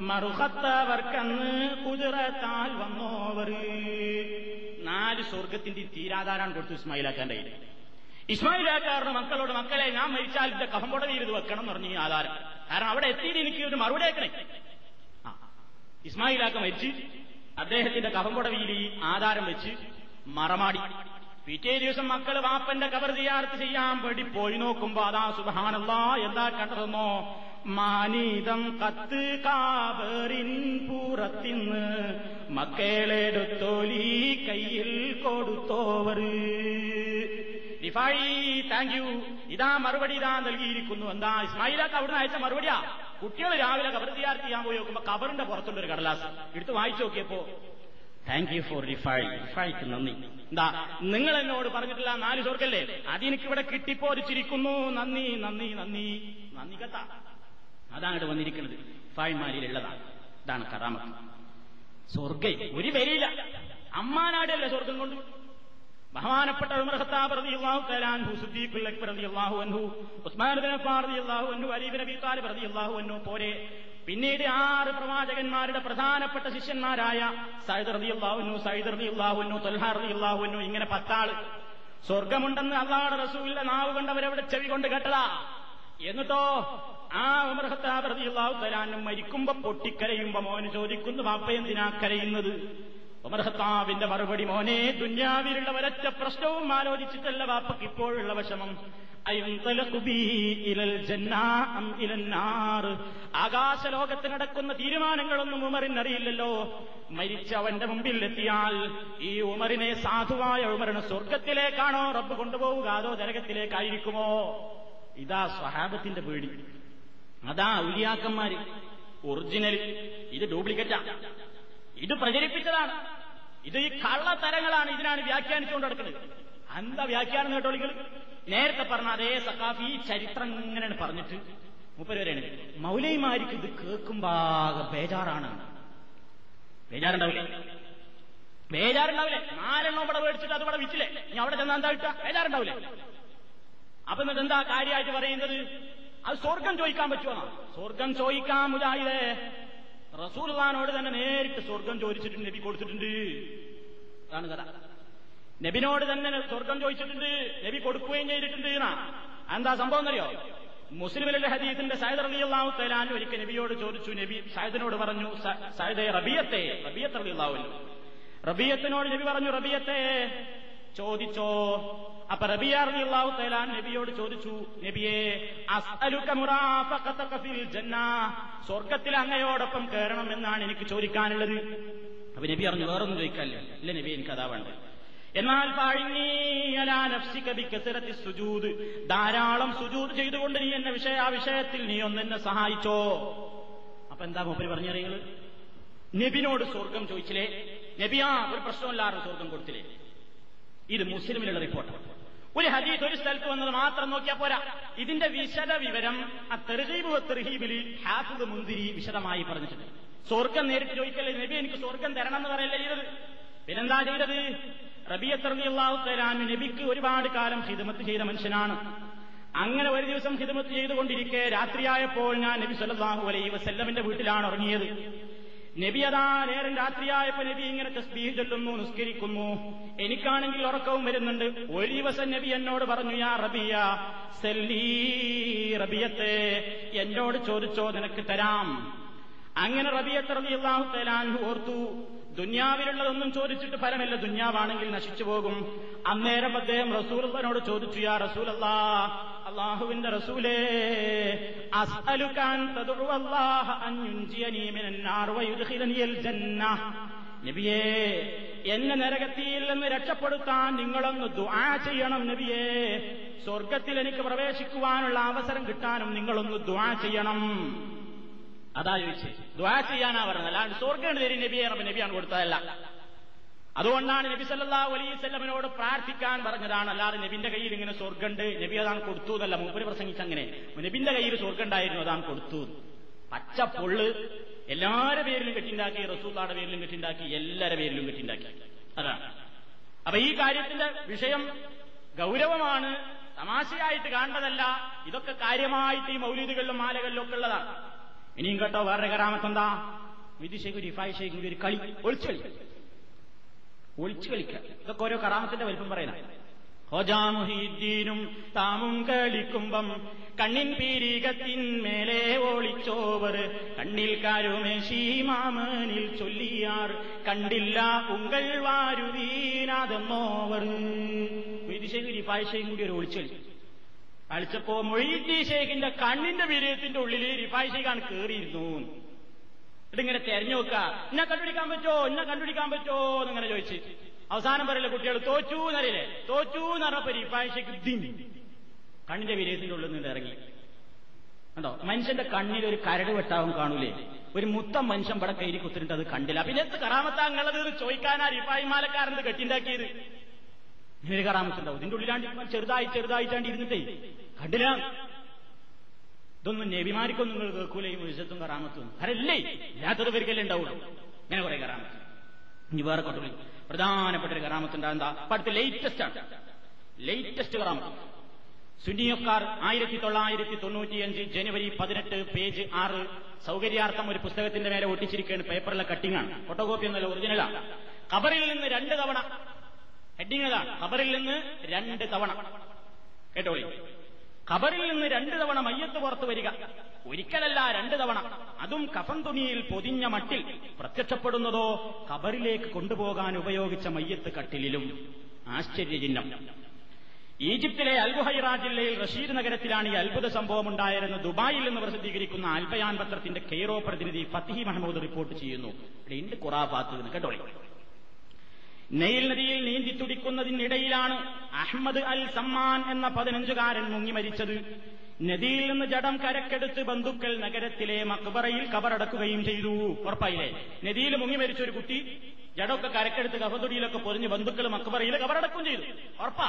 മർഖത്തവർക്കന്ന് കുദറത്താൽ വന്നോവർ. നാല് സ്വർഗത്തിന്റെ തീരാധാരാണ് കൊടുത്തു ഇസ്മായിലാക്കാന്റെ കയ്യിൽ. ഇസ്മായിലാക്കാരുടെ മക്കളോട്, മക്കളെ ഞാൻ മരിച്ചാൽ എന്റെ കഫംപുടയിൽ ഇത് വെക്കണം എന്ന് പറഞ്ഞു ആധാരം. കാരണം അവിടെ എത്തിയിട്ട് എനിക്ക് ഒരു മറുപടി വെക്കണേ. ഇസ്മായിലാക്ക മരിച്ച് അദ്ദേഹത്തിന്റെ കഫംപുടവിയിൽ ഈ ആധാരം വെച്ച് മറമാടി. പിറ്റേ ദിവസം മക്കൾ വാപ്പന്റെ ഖബർ സിയാറത്ത് ചെയ്യാൻ വേണ്ടി പോയി നോക്കുമ്പോ അതാ സുബ്ഹാനല്ലാഹ്, എന്താ കണ്ടതെന്നോ? മാനീതം കത്ത് ഖബറിൻ പുറത്തിന്ന് മക്കളെടുത്തോലീ കയ്യിൽ കൊടുത്തോവർ. റിഫായി താങ്ക് യു, ഇതാ മറുപടി ഇതാ നൽകിയിരിക്കുന്നു. എന്താ ഇസ്മായിലാക്ക അവിടുന്ന് അയച്ച മറുപടിയാ. കുട്ടികൾ രാവിലെ ഖബർ സിയാറത്ത് ചെയ്യാൻ പോയി നോക്കുമ്പോ ഖബറിന്റെ പുറത്തുള്ളൊരു കടലാസ് എടുത്ത് വായിച്ചു നോക്കിയപ്പോ, താങ്ക് യു ഫോർ റിഫായി, റിഫായിക്ക് നന്ദി. എന്താ നിങ്ങൾ എന്നോട് പറഞ്ഞിട്ടില്ല നാല് സ്വർഗല്ലേ, അതെനിക്കിവിടെ കിട്ടിപ്പോരിച്ചിരിക്കുന്നു, നന്ദി നന്ദി നന്ദി നന്ദി കഥ. അതാണ് ഇവിടെ വന്നിരിക്കുന്നത്. ഫായ്മാരിയിലുള്ളതാണ്. ഇതാണ് കറാമത്ത്. സ്വർഗം ഒരു വരിയില്ല. അമ്മാനാടല്ലേ സ്വർഗം കൊണ്ട്. ബഹുമാനപ്പെട്ട ഉമർ ഖത്താബ് റളിയല്ലാഹു തആല അൻഹു, സിദ്ദീഖുൽ അക്ബർ റളിയല്ലാഹു അൻഹു, ഉസ്മാൻ ഇബ്നു അഫ്ഫാൻ റളിയല്ലാഹു അൻഹു, അലി ഇബ്നു അബീ ത്വാലിബ് റളിയല്ലാഹു അൻഹു പോരെ പിന്നീട് ആറ് പ്രവാചകന്മാരുടെ പ്രധാനപ്പെട്ട ശിഷ്യന്മാരായ സഅദ് റളിയല്ലാഹു അൻഹു, സഅദ് റളിയല്ലാഹു അൻഹു, ത്വൽഹ റളിയല്ലാഹു അൻഹു, ഇങ്ങനെ പത്താള്. സ്വർഗമുണ്ടെന്ന് അല്ലാഹുവിന്റെ റസൂലിന്റെ നാവ് കൊണ്ടവരവിടെ ചെവി കൊണ്ട് കേട്ടതാ. എന്നിട്ടോ ആ ഉമർ ഖത്താബ് റളിയല്ലാഹു തആല മരിക്കുമ്പോ പൊട്ടിക്കരയുമ്പോ മോന് ചോദിക്കുന്നു, ബാപ്പ എന്തിനാ കരയുന്നത്? ഉമർ ഖത്താബിന്റെ മറുപടി, മോനെ, ദുനിയാവിലുള്ള ഒരൊറ്റ പ്രശ്നവും ആലോചിച്ചിട്ടല്ല ബാപ്പക്ക് ഇപ്പോഴുള്ള വിഷമം. ആകാശലോകത്ത് നടക്കുന്ന തീരുമാനങ്ങളൊന്നും ഉമറിനറിയില്ലല്ലോ. മരിച്ച അവന്റെ മുമ്പിൽ എത്തിയാൽ ഈ ഉമറിനെ, സാധുവായ ഉമറിനെ സ്വർഗത്തിലേക്കാണോ റബ്ബ് കൊണ്ടുപോവുക, അതോ നരകത്തിലേക്കായിരിക്കുമോ? ഇതാ സ്വഹാബത്തിന്റെ പേടി, അതാ ഔലിയാക്കന്മാര്. ഒറിജിനൽ ഇത് ഡ്യൂപ്ലിക്കേറ്റാ, ഇത് പ്രചരിപ്പിച്ചതാണ്, ഇത് ഈ കള്ളത്തരങ്ങളാണ്, ഇതിനാണ് വ്യാഖ്യാനിച്ചുകൊണ്ട് നടക്കുന്നത്. എന്താ വ്യാഖ്യാനം കേട്ടോളികൾ? നേരത്തെ പറഞ്ഞ അതേ സഖാഫി ചരിത്രം ഇങ്ങനെയാണ് പറഞ്ഞിട്ട് മൂപ്പര് വരെയാണ്. മൗലൈമാർക്ക് ഇത് കേൾക്കുമ്പാകെ ബേജാറാണ്. ബേജാറുണ്ടാവില്ലേ? ബേജാറുണ്ടാവില്ലേ? നാലെണ്ണം ഇവിടെ മേടിച്ചിട്ട് അത് ഇവിടെ വിറ്റില്ലേ, ഇനി അവിടെ ചെന്നാ എന്താ കിട്ടുക? ബേജാറുണ്ടാവില്ലേ? അപ്പൊ എന്നിട്ട് എന്താ കാര്യമായിട്ട് പറയുന്നത്? അത് സ്വർഗം ചോദിക്കാൻ പറ്റുമോ? സ്വർഗം ചോദിക്കാൻ മുജാഹിദേ, റസൂലുള്ളാഹിനോട് തന്നെ നേരിട്ട് സ്വർഗം ചോദിച്ചിട്ടുണ്ട്, നബി കൊടുത്തിട്ടുണ്ട്. അതാണ് കഥ. നബിനോട് തന്നെ സ്വർഗം ചോദിച്ചിട്ടുണ്ട്, നബി കൊടുക്കുകയും ചെയ്തിട്ടുണ്ട്. എന്താ സംഭവം അറിയോ? മുസ്ലിമിലെ ഹദീസിന്റെ സഅദ് റളിയല്ലാഹു തആല ഒരിക്കൽ നബിയോട് ചോദിച്ചു. നബി സഅദിനോട് പറഞ്ഞു, സഅദേ റബിയത്തെ, റബിയത്ത് റളിയല്ലാഹു അൻഹു റബിയത്തിനോട് നബി പറഞ്ഞു, റബിയത്തെ ചോദിച്ചോ. അപ്പൊ റബിയ റളിയല്ലാഹു തആല നബിയോട് ചോദിച്ചു, നബിയേ, അസ്അലുക മുറാഫഖതക ഫിൽ ജന്നah, സ്വർഗ്ഗത്തിൽ അങ്ങയോടൊപ്പം കയറണം എന്നാണ് എനിക്ക് ചോദിക്കാനുള്ളത്. അപ്പൊ നബി പറഞ്ഞു, വേറൊന്നും ചോദിക്കാനില്ല. ഇല്ല നബി, എനിക്ക് അതാ വേണ്ടത്. എന്നാൽ ധാരാളം സുജൂദ് ചെയ്തുകൊണ്ട് നീ എന്നെ വിഷയ ആ വിഷയത്തിൽ നീ ഒന്നെന്നെ സഹായിച്ചോ. അപ്പൊ എന്താ മൂപ്പര് പറഞ്ഞറിയങ്ങൾ? നബിനോട് സ്വർഗം ചോദിച്ചില്ലേ, നബിയാ ഒരു പ്രശ്നമില്ലാതെ സ്വർഗം കൊടുത്തില്ലേ. ഇത് മുസ്ലിമിലുള്ള റിപ്പോർട്ടാണ്. ഒരു ഹദീസ് ഒരു സ്ഥലത്ത് വന്നത് മാത്രം നോക്കിയാൽ പോരാ, ഇതിന്റെ വിശദ വിവരം ആ തർഹീബ് വ തർഹീബിൽ ഹാഫിദ് മുൻദിരി വിശദമായി പറഞ്ഞിട്ടുണ്ട്. സ്വർഗം നേരിട്ട് ചോദിക്കല്ലേ, നബി എനിക്ക് സ്വർഗം തരണം എന്ന് പറയല്ലേ ചെയ്തത്. പിന്നെന്താ ചെയ്തത്? റബിയത്ത് റളിയല്ലാഹു തആല നബിക്ക് ഒരുപാട് കാലം ഖിദ്മത്ത് ചെയ്ത മനുഷ്യനാണ്. അങ്ങനെ ഒരു ദിവസം ഖിദ്മത്ത് ചെയ്തുകൊണ്ടിരിക്കെ രാത്രിയായപ്പോൾ ഞാൻ നബി സല്ലല്ലാഹു അലൈഹി വസല്ലമിന്റെ വീട്ടിലാണ് ഉറങ്ങിയത്. നബി അതാ നേരം രാത്രിയായപ്പോൾ നബി ഇങ്ങനെ തസ്ബീഹ് ചൊല്ലുന്നു, നിസ്കരിക്കുന്നു. എനിക്കാണെങ്കിൽ ഉറക്കവും വരുന്നുണ്ട്. ഒരു ദിവസം നബി എന്നോട് പറഞ്ഞു, യാ റബിയ സല്ലീ, റബിയത്തെ എന്നോട് ചോദിച്ചോ, നിനക്ക് തരാം. അങ്ങനെ റബിയത്ത് റളിയല്ലാഹു തആല ഓർത്തു, ദുന്യാവിലുള്ളതൊന്നും ചോദിച്ചിട്ട് ഫലമില്ല, ദുന്യാവാണെങ്കിൽ നശിച്ചു പോകും. അന്നേരം അദ്ദേഹം റസൂലുള്ളാഹിനോട് ചോദിച്ചു, യാ റസൂലല്ലാഹ്, അല്ലാഹുവിന്റെ റസൂലേ, അസ്അലുക അൻ തദുഅല്ലാഹ അൻ യുൻജിയനി മിനൻ നാർ വ യുദ്ഖിലനിൽ ജന്നഹ. നബിയേ, എന്നെ നരകത്തിൽ നിന്ന് രക്ഷപ്പെടുത്താൻ നിങ്ങളൊന്ന് ദുആ ചെയ്യണം. നബിയേ, സ്വർഗത്തിൽ എനിക്ക് പ്രവേശിക്കുവാനുള്ള അവസരം കിട്ടാനും നിങ്ങളൊന്ന് ദുആ ചെയ്യണം. അതാ ചോദിച്ചു, ദുആ ചെയ്യാനാ പറഞ്ഞത്, അല്ലാണ്ട് സ്വർഗ്ഗം തരും നബിയെ റബ്ബ് നബിയാണ് കൊടുത്തതല്ല. അതുകൊണ്ടാണ് നബി സല്ലല്ലാഹു അലൈഹി വസല്ലമയോട് പ്രാർത്ഥിക്കാൻ പറഞ്ഞതാണ്, അല്ലാതെ നബിന്റെ കയ്യിൽ ഇങ്ങനെ സ്വർഗ്ഗമുണ്ട്, നബി അതാണ് കൊടുത്തു എന്നല്ല മൂപ്പര് പ്രസംഗിച്ചങ്ങനെ. നബിന്റെ കയ്യിൽ സ്വർഗ്ഗം ഉണ്ടായിരുന്നു, അതാണ് കൊടുത്തു. പച്ച പൊള്ള്. എല്ലാവരുടെ പേരിലും കെട്ടിണ്ടാക്കി, റസൂലുള്ളാഹിയുടെ പേരിലും കെട്ടിണ്ടാക്കി, എല്ലാവരുടെ പേരിലും കെട്ടിണ്ടാക്കി. അതാണ്. അപ്പൊ ഈ കാര്യത്തിന്റെ വിഷയം ഗൗരവമാണ്, തമാശയായിട്ട് കാണേണ്ടതല്ല. ഇതൊക്കെ കാര്യമായിട്ട് ഈ മൗലീദുകളിലും മാലകളിലും ഒക്കെ ഉള്ളതാണ്. ഇനിയും കേട്ടോ വേറെ കരാമത്തെന്താ? വിദിഷേക്ക് റിഫായ് ഷേഖ് ഒരു കളി, ഒളിച്ചു കളി, ഒളിച്ചു കളിക്കാം. ഇതൊക്കെ ഓരോ കറാമത്തിന്റെ വലിപ്പം പറയുന്ന. ഹോജാ മുഹീദ്ദീനും താമും കളിക്കുമ്പം കണ്ണിൻ പീരികത്തിന്മേലെ ഓളിച്ചോവർ കണ്ണിൽ കാരുമേ ശീമാമനിൽ ചൊല്ലിയാർ കണ്ടില്ല ഉങ്കൾ വാരുവീനാതെന്നോവർ. വിദിഷേക്ക് റിഫായ് ഷേഖും കൂടി ഒരു ഒളിച്ചു കളി കളിച്ചപ്പോ മൊയ്തി ഷേഖിന്റെ കണ്ണിന്റെ വീര്യത്തിന്റെ ഉള്ളിൽ റിഫായ് ഷേഖാണ് കയറിയിരുന്നു. ഇതിങ്ങനെ തെരഞ്ഞു നോക്ക, എന്നെ കണ്ടുപിടിക്കാൻ പറ്റോ, എന്നെ കണ്ടുപിടിക്കാൻ പറ്റോ എന്നിങ്ങനെ ചോദിച്ചു. അവസാനം പറയല്ലേ കുട്ടികൾ, തോറ്റു എന്നറിയില്ലേ, തോറ്റു എന്ന് പറഞ്ഞപ്പോ റിഫായ് ഷേഖ് കണ്ണിന്റെ വീര്യത്തിന്റെ ഉള്ളിൽ നിന്ന് ഇറങ്ങി. കണ്ടോ, മനുഷ്യന്റെ കണ്ണിൽ ഒരു കരട് വെട്ടാവും കാണൂലേ, ഒരു മുത്തം മനുഷ്യൻ പടം കയറി കുത്തിട്ട് അത് കണ്ടില്ല. പിന്നെ എന്ത് കറാമത്താങ്ങളത് ചോദിക്കാനാ റിഫായ് മാലക്കാരനത് കെട്ടിണ്ടാക്കിയത്? ഇങ്ങനൊരു കറാമത്തുണ്ടാവും. ഇതിന്റെ ഉള്ളിലാണ്ട് ചെറുതായി ചെറുതായിട്ടാണ്ട് ഇരുന്നിട്ടേ കണ്ടില്ല. ഇതൊന്നും നബിമാർക്കൊന്നും നിങ്ങൾ കേൾക്കൂല, ഈ മുഴുവത്തും കറാമത്തും അരല്ലേ, ഇല്ലാത്തത് പേർക്കല്ലേ ഉണ്ടാവുള്ളൂ. ഇങ്ങനെ കുറെ കറാമത്ത്. ഇനി വേറെ കൊട്ടു പ്രധാനപ്പെട്ട ഒരു കറാമത്തുണ്ടാവും. എന്താ അടുത്ത ലേറ്റസ്റ്റ് ആണ്, ലേറ്റസ്റ്റ് കറാമത്ത്. സുന്നിയക്കാർ ആയിരത്തി തൊള്ളായിരത്തി തൊണ്ണൂറ്റിയഞ്ച് ജനുവരി പതിനെട്ട് പേജ് ആറ് സൗകര്യാർത്ഥം ഒരു പുസ്തകത്തിന്റെ മേലെ ഒട്ടിച്ചിരിക്കുകയാണ്. പേപ്പറിലെ കട്ടിംഗ് ആണ്, ഫോട്ടോകോപ്പി എന്നല്ല, ഒറിജിനലാണ്. ഖബറിൽ നിന്ന് രണ്ട് തവണ ഹെഡിങ് അതാണ്. ഖബറിൽ നിന്ന് രണ്ട് തവണ, കേട്ടോളി, ഖബറിൽ നിന്ന് രണ്ട് തവണ മയ്യത്ത് പുറത്തു വരിക. ഒരിക്കലല്ല, രണ്ട് തവണ. അതും കഫൻ തുണിയിൽ പൊതിഞ്ഞ മട്ടിൽ പ്രത്യക്ഷപ്പെടുന്നതോ ഖബറിലേക്ക് കൊണ്ടുപോകാൻ ഉപയോഗിച്ച മയ്യത്ത് കട്ടിലിലും. ആശ്ചര്യചിഹ്നം. ഈജിപ്തിലെ അൽബുഹൈറ ജില്ലയിൽ റഷീർ നഗരത്തിലാണ് ഈ അത്ഭുത സംഭവം ഉണ്ടായിരുന്ന ദുബായിൽ നിന്ന് പ്രസിദ്ധീകരിക്കുന്ന അൽബയാൻ പത്രത്തിന്റെ കെയ്റോ പ്രതിനിധി ഫത്ഹി മഹ്മൂദ് റിപ്പോർട്ട് ചെയ്യുന്നു. രണ്ട് ഖുറാഫാത്ത് എന്ന് കേട്ടോളി. നെയിൽ നദിയിൽ നീന്തി തുടിക്കുന്നതിനിടയിലാണ് അഹ്മദ് അൽ സമ്മാൻ എന്ന പതിനഞ്ചുകാരൻ മുങ്ങി മരിച്ചത്. നദിയിൽ നിന്ന് ജഡം കരക്കെടുത്ത് ബന്ധുക്കൾ നഗരത്തിലെ മക്ബറയിൽ കബറടക്കുകയും ചെയ്തു. ഉറപ്പായില്ലേ, നദിയിൽ മുങ്ങി മരിച്ച ഒരു കുട്ടി ജഡമൊക്കെ കരക്കെടുത്ത് കഫതുടിയിലൊക്കെ പൊതിഞ്ഞ് ബന്ധുക്കൾ മക്ബറയിൽ കബറടക്കുകയും ചെയ്തു. ഉറപ്പാ.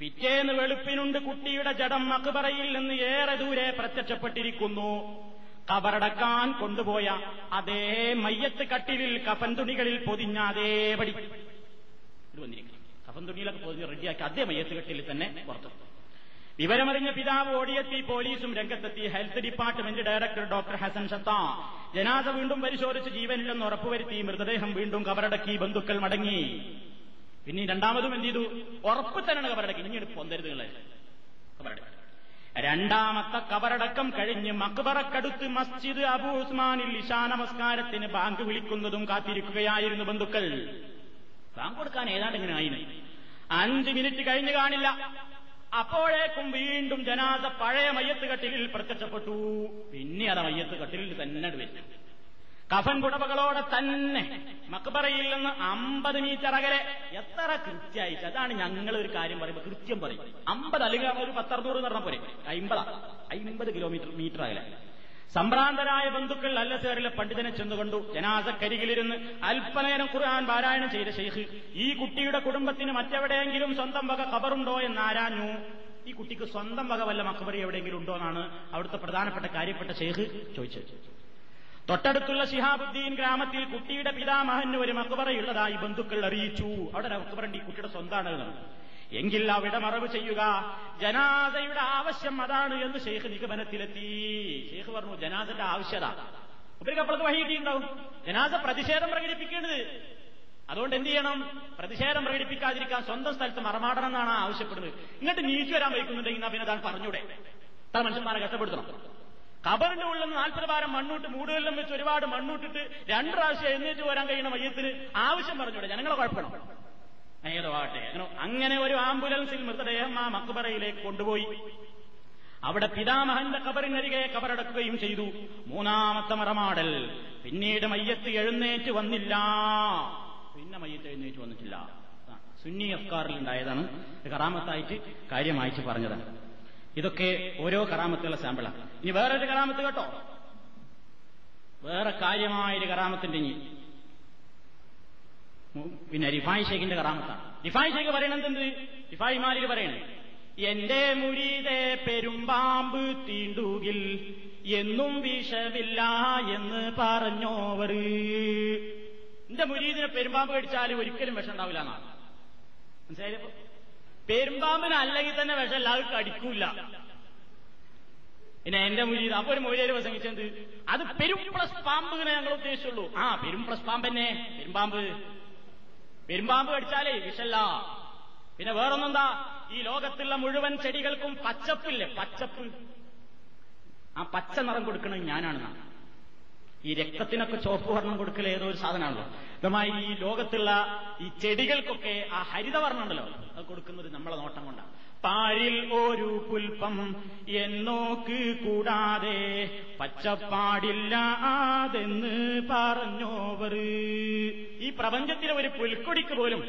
പിറ്റേന്ന് വെളുപ്പിനുണ്ട് കുട്ടിയുടെ ജഡം മക്ബറയിൽ നിന്ന് ഏറെ ദൂരെ പ്രത്യക്ഷപ്പെട്ടിരിക്കുന്നു. കബറടക്കാൻ കൊണ്ടുപോയ അതേ മയ്യത്ത് കട്ടിലിൽ കഫൻ തുണികളിൽ പൊതിഞ്ഞ അതേപടി വന്നിരിക്കുന്നു. കഫൻ തുണിയിലൊക്കെ പൊതിഞ്ഞ് റെഡിയാക്കി അതേ മയ്യത്ത് കട്ടിലിൽ തന്നെ പുറത്തു. വിവരമറിഞ്ഞ പിതാവ് ഓടിയെത്തി. പോലീസും രംഗത്തെത്തി. Health department director doctor Hasan Shatta ജനാസ വീണ്ടും പരിശോധിച്ച് ജീവനില്ലെന്ന് ഉറപ്പുവരുത്തി. മൃതദേഹം വീണ്ടും കബറടക്കി. ബന്ധുക്കൾ മടങ്ങി. പിന്നെ രണ്ടാമതും എന്ത് ചെയ്തു? ഉറപ്പ് തന്നെയാണ് കബറടക്കി, ഇനി പൊന്തരുതുകളെ കബറടക്കി. രണ്ടാമത്തെ കബറടക്കം കഴിഞ്ഞ് മക്ബറക്കടുത്ത് മസ്ജിദ് അബൂ ഉസ്മാനിൽ ഇശാ നമസ്കാരത്തിന് ബാങ്ക് വിളിക്കുന്നതും കാത്തിരിക്കുകയായിരുന്നു ബന്ധുക്കൾ. ബാങ്ക് കൊടുക്കാൻ ഏതാണ്ട് ഇങ്ങനെ ആയിന് അഞ്ച് മിനിറ്റ് കഴിഞ്ഞു കാണില്ല. അപ്പോഴേക്കും വീണ്ടും ജനാസ പഴയ മയ്യത്ത് കട്ടിലിൽ പ്രത്യക്ഷപ്പെട്ടു. പിന്നെ അത് മയ്യത്ത് കട്ടിലിൽ തന്നെ വെച്ചു. കഫൻ കുടവകളോടെ തന്നെ മക്ബറയിൽ നിന്ന് അമ്പത് മീറ്റർ അകലെ. എത്ര കൃത്യമായിട്ട്, അതാണ് ഞങ്ങൾ ഒരു കാര്യം പറയുമ്പോൾ കൃത്യം പറയും. അമ്പത് അല്ലെങ്കിൽ ഒരു പത്തറുന്നൂറ് പറഞ്ഞ പോലെ അമ്പതാ അമ്പത് കിലോമീറ്റർ മീറ്റർ അകലെ. സംഭ്രാന്തരായ ബന്ധുക്കൾ അല്ലസേറിലെ പണ്ഡിതനെ ചെന്നുകൊണ്ടു. ജനാസക്കരികിലിരുന്ന് അല്പനേരം ഖുർആൻ പാരായണം ചെയ്ത ശൈഖ് ഈ കുട്ടിയുടെ കുടുംബത്തിന് മറ്റെവിടെയെങ്കിലും സ്വന്തം വക ഖബറുണ്ടോ എന്നാരാഞ്ഞു. ഈ കുട്ടിക്ക് സ്വന്തം വക വല്ല മക്ബറി എവിടെയെങ്കിലും ഉണ്ടോ എന്നാണ് അവിടുത്തെ പ്രധാനപ്പെട്ട കാര്യപ്പെട്ട ശൈഖ് ചോദിച്ചത്. തൊട്ടടുത്തുള്ള ശിഹാബുദ്ദീൻ ഗ്രാമത്തിൽ കുട്ടിയുടെ പിതാമഹന് ഒരു മക്ബറയുള്ളതായി ബന്ധുക്കൾ അറിയിച്ചു. അവിടെ മക്ബറുണ്ട്, ഈ കുട്ടിയുടെ സ്വന്തമാണ്, എങ്കിൽ അവിടെ മറവ് ചെയ്യുക, ജനാസയുടെ ആവശ്യം അതാണ് എന്ന് ഷെയ്ഖ് നിഗമനത്തിലെത്തി. ഷെയ്ഖ് പറഞ്ഞു, ജനാസയുടെ ആവശ്യത ഇവർക്ക് അപ്പോഴത്തെ വഹിയിട്ടുണ്ടാവും, ജനാസ പ്രതിഷേധം പ്രകടിപ്പിക്കേണ്ടത്, അതുകൊണ്ട് എന്ത് ചെയ്യണം, പ്രതിഷേധം പ്രകടിപ്പിക്കാതിരിക്കാൻ സ്വന്തം സ്ഥലത്ത് മറമാടണം എന്നാണ് ആവശ്യപ്പെടുന്നത്. ഇങ്ങോട്ട് നീച്ചു വരാൻ വയ്ക്കുന്നുണ്ടെങ്കിൽ പിന്നെ അതാണ് പറഞ്ഞൂടെ, അത്ര മനുഷ്യന്മാരെ കഷ്ടപ്പെടുത്തണം. കബറിന്റെ ഉള്ളിൽ നിന്ന് നാൽപ്പത് ഭാരം മണ്ണൂട്ട് മൂടുകളിലും വെച്ച് ഒരുപാട് മണ്ണൂട്ടിട്ട് രണ്ട് പ്രാവശ്യം എഴുന്നേറ്റ് പോരാൻ കഴിയുന്ന മയ്യത്തിന് ആവശ്യം പറഞ്ഞൂടെ, ജനങ്ങളെ കുഴപ്പണം ഏതോ ആട്ടെ. അങ്ങനെ ഒരു ആംബുലൻസിൽ മൃതദേഹം ആ മക്ബറയിലേക്ക് കൊണ്ടുപോയി. അവിടെ പിതാമഹന്റെ കബറിനരികെ കബറടക്കുകയും ചെയ്തു. മൂന്നാമത്തെ മറമാടൽ. പിന്നീട് മയ്യത്ത് എഴുന്നേറ്റ് വന്നില്ല. പിന്നെ മയ്യത്ത് എഴുന്നേറ്റ് വന്നിട്ടില്ല. സുന്നി അഫ്കാറിൽ ഉണ്ടായതാണ്, കറാമത്തായിട്ട് കാര്യമായിട്ട് പറഞ്ഞതാണ്. ഇതൊക്കെ ഓരോ കറാമത്തുള്ള സാമ്പിളാണ്. ഇനി വേറൊരു കറാമത്ത് കേട്ടോ, വേറെ കാര്യമായൊരു കറാമത്തിന്റെ. ഇനി പിന്നെ റിഫായ് ഷേഖിന്റെ കറാമത്താണ്. റിഫായ് ഷേഖ് പറയണത് എന്ത്? റിഫായ് മാലിക് പറയണേ, എന്റെ മുരീദേ പെരുമ്പാമ്പ് തീണ്ടുകിൽ എന്നും വിഷമില്ല എന്ന് പറഞ്ഞോവർ. എന്റെ മുരീദിനെ പെരുമ്പാമ്പ് കടിച്ചാലും ഒരിക്കലും വിഷം ഉണ്ടാവില്ല എന്നാണ്. മനസ്സിലായപ്പോ പെരുമ്പാമ്പിന് അല്ലെങ്കിൽ തന്നെ വിഷമല്ല, അത് കടിക്കൂല. പിന്നെ എന്റെ മുരീദ് അപ്പൊ ഒരു മൊഴിയേര് പ്രസംഗിച്ചത് അത് പെരും പ്ലസ് പാമ്പ് ഇങ്ങനെ ഞങ്ങൾ ഉദ്ദേശിച്ചുള്ളൂ. ആ പെരും പ്ലസ് പാമ്പ് തന്നെ, പെരുമ്പാമ്പ് പെരുമ്പാമ്പ് കടിച്ചാലേ വിഷമല്ല. പിന്നെ വേറൊന്നെന്താ, ഈ ലോകത്തുള്ള മുഴുവൻ ചെടികൾക്കും പച്ചപ്പില്ലേ, പച്ചപ്പ്, ആ പച്ച നിറം കൊടുക്കണത് ഞാനാണെന്നാണ്. ഈ രക്തത്തിനൊക്കെ ചുവപ്പ് വർണ്ണം കൊടുക്കൽ ഏതോ ഒരു സാധനമാണല്ലോ. അതുമായി ഈ ലോകത്തുള്ള ഈ ചെടികൾക്കൊക്കെ ആ ഹരിതവർണ്ണം ഉണ്ടല്ലോ, അത് കൊടുക്കുന്നത് നമ്മളെ നോട്ടം കൊണ്ടാണ്. പാരിൽ ഒരു പുൽപ്പം എന്നോക്ക് കൂടാതെ പച്ചപ്പാടില്ല അതെന്ന് പറഞ്ഞോവർ. ഈ പ്രപഞ്ചത്തിലെ ഒരു പുൽക്കൊടിക്ക് പോലും